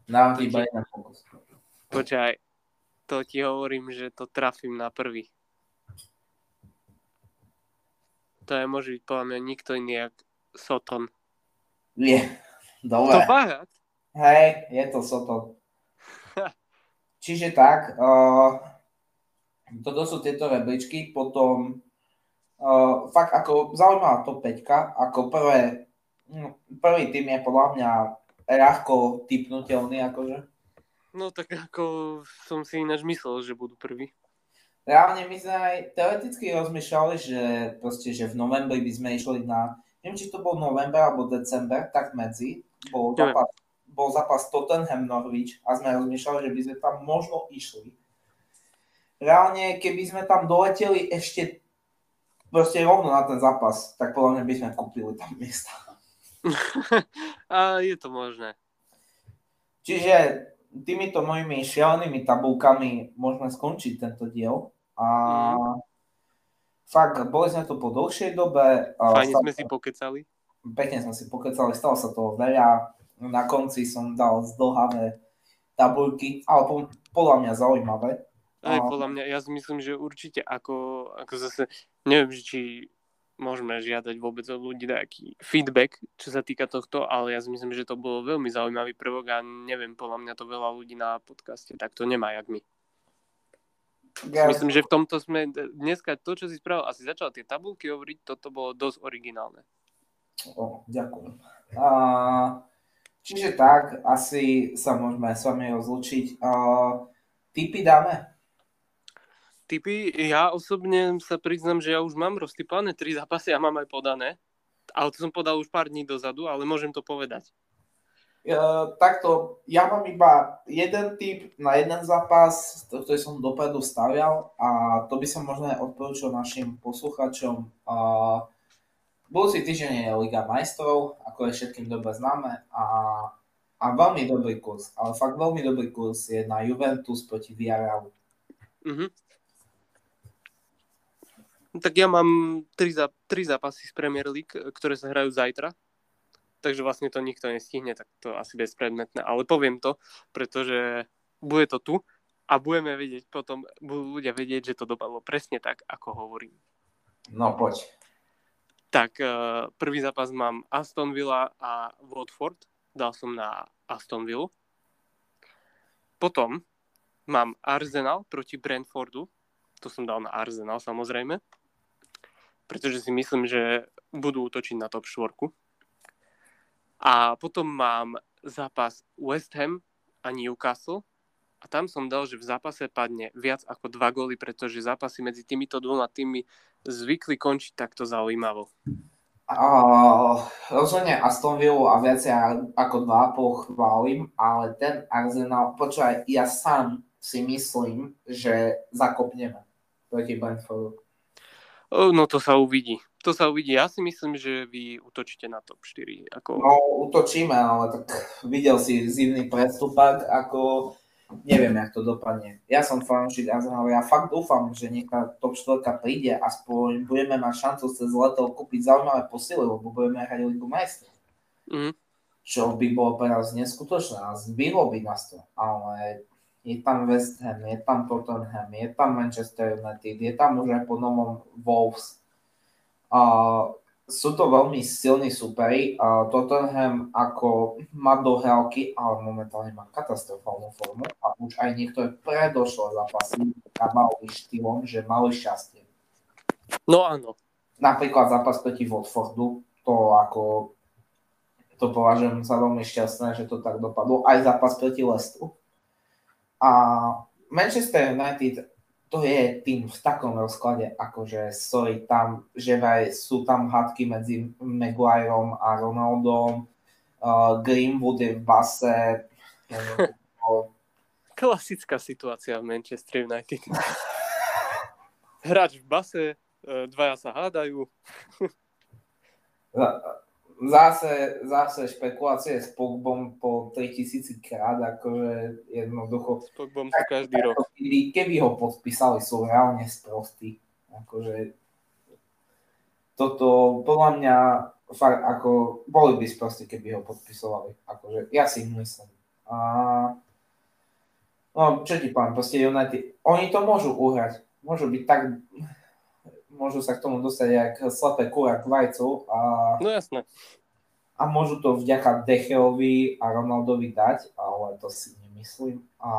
Nám ti iba jeden pokus. Počkaj, to ti hovorím, že to trafím na prvý. To je môže byť podľa mňa nikto iný jak Soton. Nie, dobre. To fakt? Hej, je to Soton. Čiže tak, uh, toto sú tieto rebličky, potom uh, fakt ako zaujímavá to peťka, ako prvé prvý tým je podľa mňa ľahko tipnutelný, akože. No tak ako som si ináč myslel, že budú prví. Reálne my sme aj teoreticky rozmýšľali, že proste, že v novembri by sme išli na, neviem, či to bol november alebo december, tak medzi, bol zápas, bol zápas Tottenham Norwich a sme rozmýšľali, že by sme tam možno išli. Reálne, keby sme tam doleteli ešte proste rovno na ten zápas, tak podľa mňa by sme kúpili tam miesta. A je to možné. Čiže týmito mojimi šialenými tabulkami môžeme skončiť tento diel a mm. fakt boli sme tu po dlhšej dobe. Fajne sme si pokecali. Pekne sme si pokecali, stalo sa toho veľa. Na konci som dal zdlhavé tabulky, ale podľa mňa zaujímavé. Aj podľa mňa, ja si myslím, že určite ako, ako zase, neviem, či môžeme žiadať vôbec od ľudí nejaký feedback, čo sa týka tohto, ale ja si myslím, že to bolo veľmi zaujímavý prvok a neviem, podľa mňa to veľa ľudí na podcaste tak to nemá, jak my. Ja myslím, že v tomto sme dneska to, čo si spravil, asi začal tie tabulky hovoriť, toto bolo dosť originálne. O, ďakujem. A, čiže tak, asi sa môžeme s vami rozlučiť. A, tipy dáme? Tipy, ja osobne sa priznám, že ja už mám roztipáne tri zápasy a mám aj podané, ale to som podal už pár dní dozadu, ale môžem to povedať. E, takto, ja mám iba jeden tip na jeden zápas, ktorý som dopredu stavial a to by som možno aj odporúčil našim posluchačom. E, budúci týždeň je Liga majstrov, ako je všetkým dobre známe a A veľmi dobrý kurz, ale fakt veľmi dobrý kurz je na Juventus proti Villarealu. Mm-hmm. Tak ja mám tri, zá, tri zápasy z Premier League, ktoré sa hrajú zajtra. Takže vlastne to nikto nestihne, tak to asi bezpredmetné. Ale poviem to, pretože bude to tu a budeme vedieť potom, budú ľudia vedieť, že to dopadlo presne tak, ako hovorím. No poď. Tak prvý zápas mám Aston Villa a Watford. Dal som na Aston Villa. Potom mám Arsenal proti Brentfordu. To som dal na Arsenal, samozrejme. Pretože si myslím, že budú útočiť na top štvorku. A potom mám zápas West Ham a Newcastle. A tam som dal, že v zápase padne viac ako dva góly, pretože zápasy medzi týmito dvoma týmy zvykli končiť takto zaujímavo. Uh, rozhodne Aston Villa a viac ako dva pochválim, ale ten Arsenal, počúvaj, ja sám si myslím, že zakopneme proti Brentfordu. No to sa uvidí. To sa uvidí. Ja si myslím, že vy útočíte na top štyri. Ako... No útočíme, ale tak videl si zimný prestupák, ako neviem, jak to dopadne. Ja som fanúšik Arsenalu, ja fakt dúfam, že nejaká top štvorka príde, aspoň budeme mať šancu cez leto kúpiť zaujímavé posily, lebo budeme hrať Ligu majstrov. Mm. Čo by bolo pre nás neskutočné, a zbylo by nás to, ale... Je tam West Ham, je tam Tottenham, je tam Manchester United, je tam už aj po novom Wolves. Uh, sú to veľmi silní súperi. Uh, Tottenham ako má dohrávky, ale momentálne má katastrofálnu formu a už aj niektoré predošlé zápasy kabálovým štýlom, že mali šťastie. No áno. Napríklad zápas proti Watfordu, to ako to považujem za veľmi šťastné, že to tak dopadlo. Aj zápas proti Leicesteru. A Manchester United, to je tým v takom rozklade, akože sorry, tam, že vraj sú tam hádky medzi Maguireom a Ronaldom, uh, Greenwood je v base. Klasická situácia v Manchester United. Hráč v base, dvaja sa hádajú. Zase, zase špekulácie s Pogbom po tritisíc krát, akože jednoducho... S Pogbom sú každý rok. Keby ho podpísali, sú reálne sprostí. Akože toto, podľa mňa, fakt, ako, boli by sprostí, keby ho podpisovali. Akože, ja si myslím. A... No, čo ti poviem, proste United, oni to môžu uhrať. Môžu byť tak... Môžu sa k tomu dostať jak slepé kúra k vajcu a, no jasné. A môžu to vďaka De Geovi a Ronaldovi dať, ale to si nemyslím. A,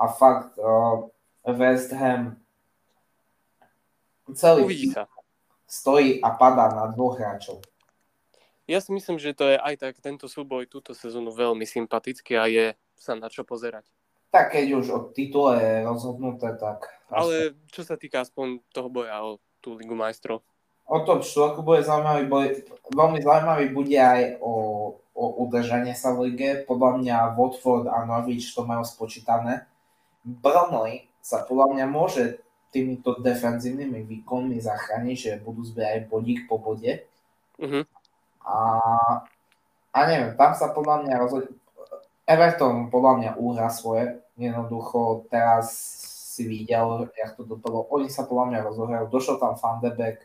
a fakt uh, West Ham celý stojí a padá na dvoch hráčov. Ja si myslím, že to je aj tak tento súboj túto sezónu veľmi sympatický a je sa na čo pozerať. Tak keď už o titule je rozhodnuté, tak... Ale čo sa týka aspoň toho boja o tú Ligu majstrov? O tom štvorku bude zaujímavý, bude, veľmi zaujímavý bude aj o, o udržanie sa v lige. Podľa mňa Watford a Norwich to majú spočítané. Burnley sa podľa mňa môže týmito defenzívnymi výkonmi zachrániť, že budú zbierať bodík po bode. Uh-huh. A, a neviem, tam sa podľa mňa rozhodne... Everton podľa mňa úhra svoje, jednoducho teraz si videl, jak to dopadlo, oni sa podľa mňa rozohrajú, došiel tam Van de Beek,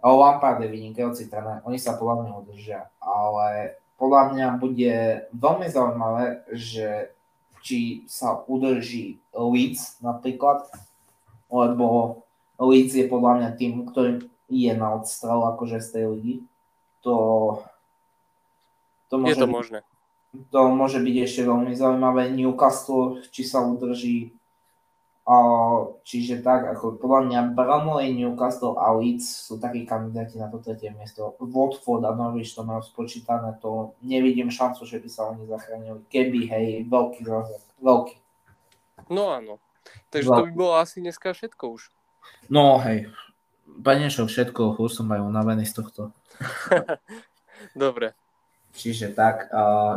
Lampard je vynikajúci trenér, oni sa podľa mňa udržia, ale podľa mňa bude veľmi zaujímavé, že či sa udrží Leeds napríklad, lebo Leeds je podľa mňa tým, ktorý je na odstrel akože z tej ligy, to, to môže je to možné. To môže byť ešte veľmi zaujímavé. Newcastle, či sa udrží. Čiže tak, ako podľa mňa Burnley, Newcastle a Leeds sú takí kandidáti na to tretie miesto. Watford a Norwich to majú spočítané. To nevidím šancu, že by sa oni zachránili. Keby, hej, veľký rozhľad. Veľký. No áno. Takže veľký. To by bolo asi dneska všetko už. No hej. Panešo všetko, už som aj unavený z tohto. Dobre. Čiže tak,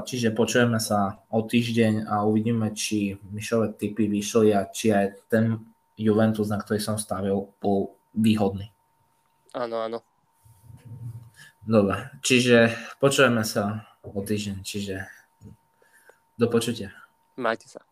čiže počujeme sa o týždeň a uvidíme, či Mišové tipy vyšli a či aj ten Juventus, na ktorý som stavil, bol výhodný. Áno, áno. Dobre, čiže počujeme sa o týždeň, čiže do počutia. Majte sa.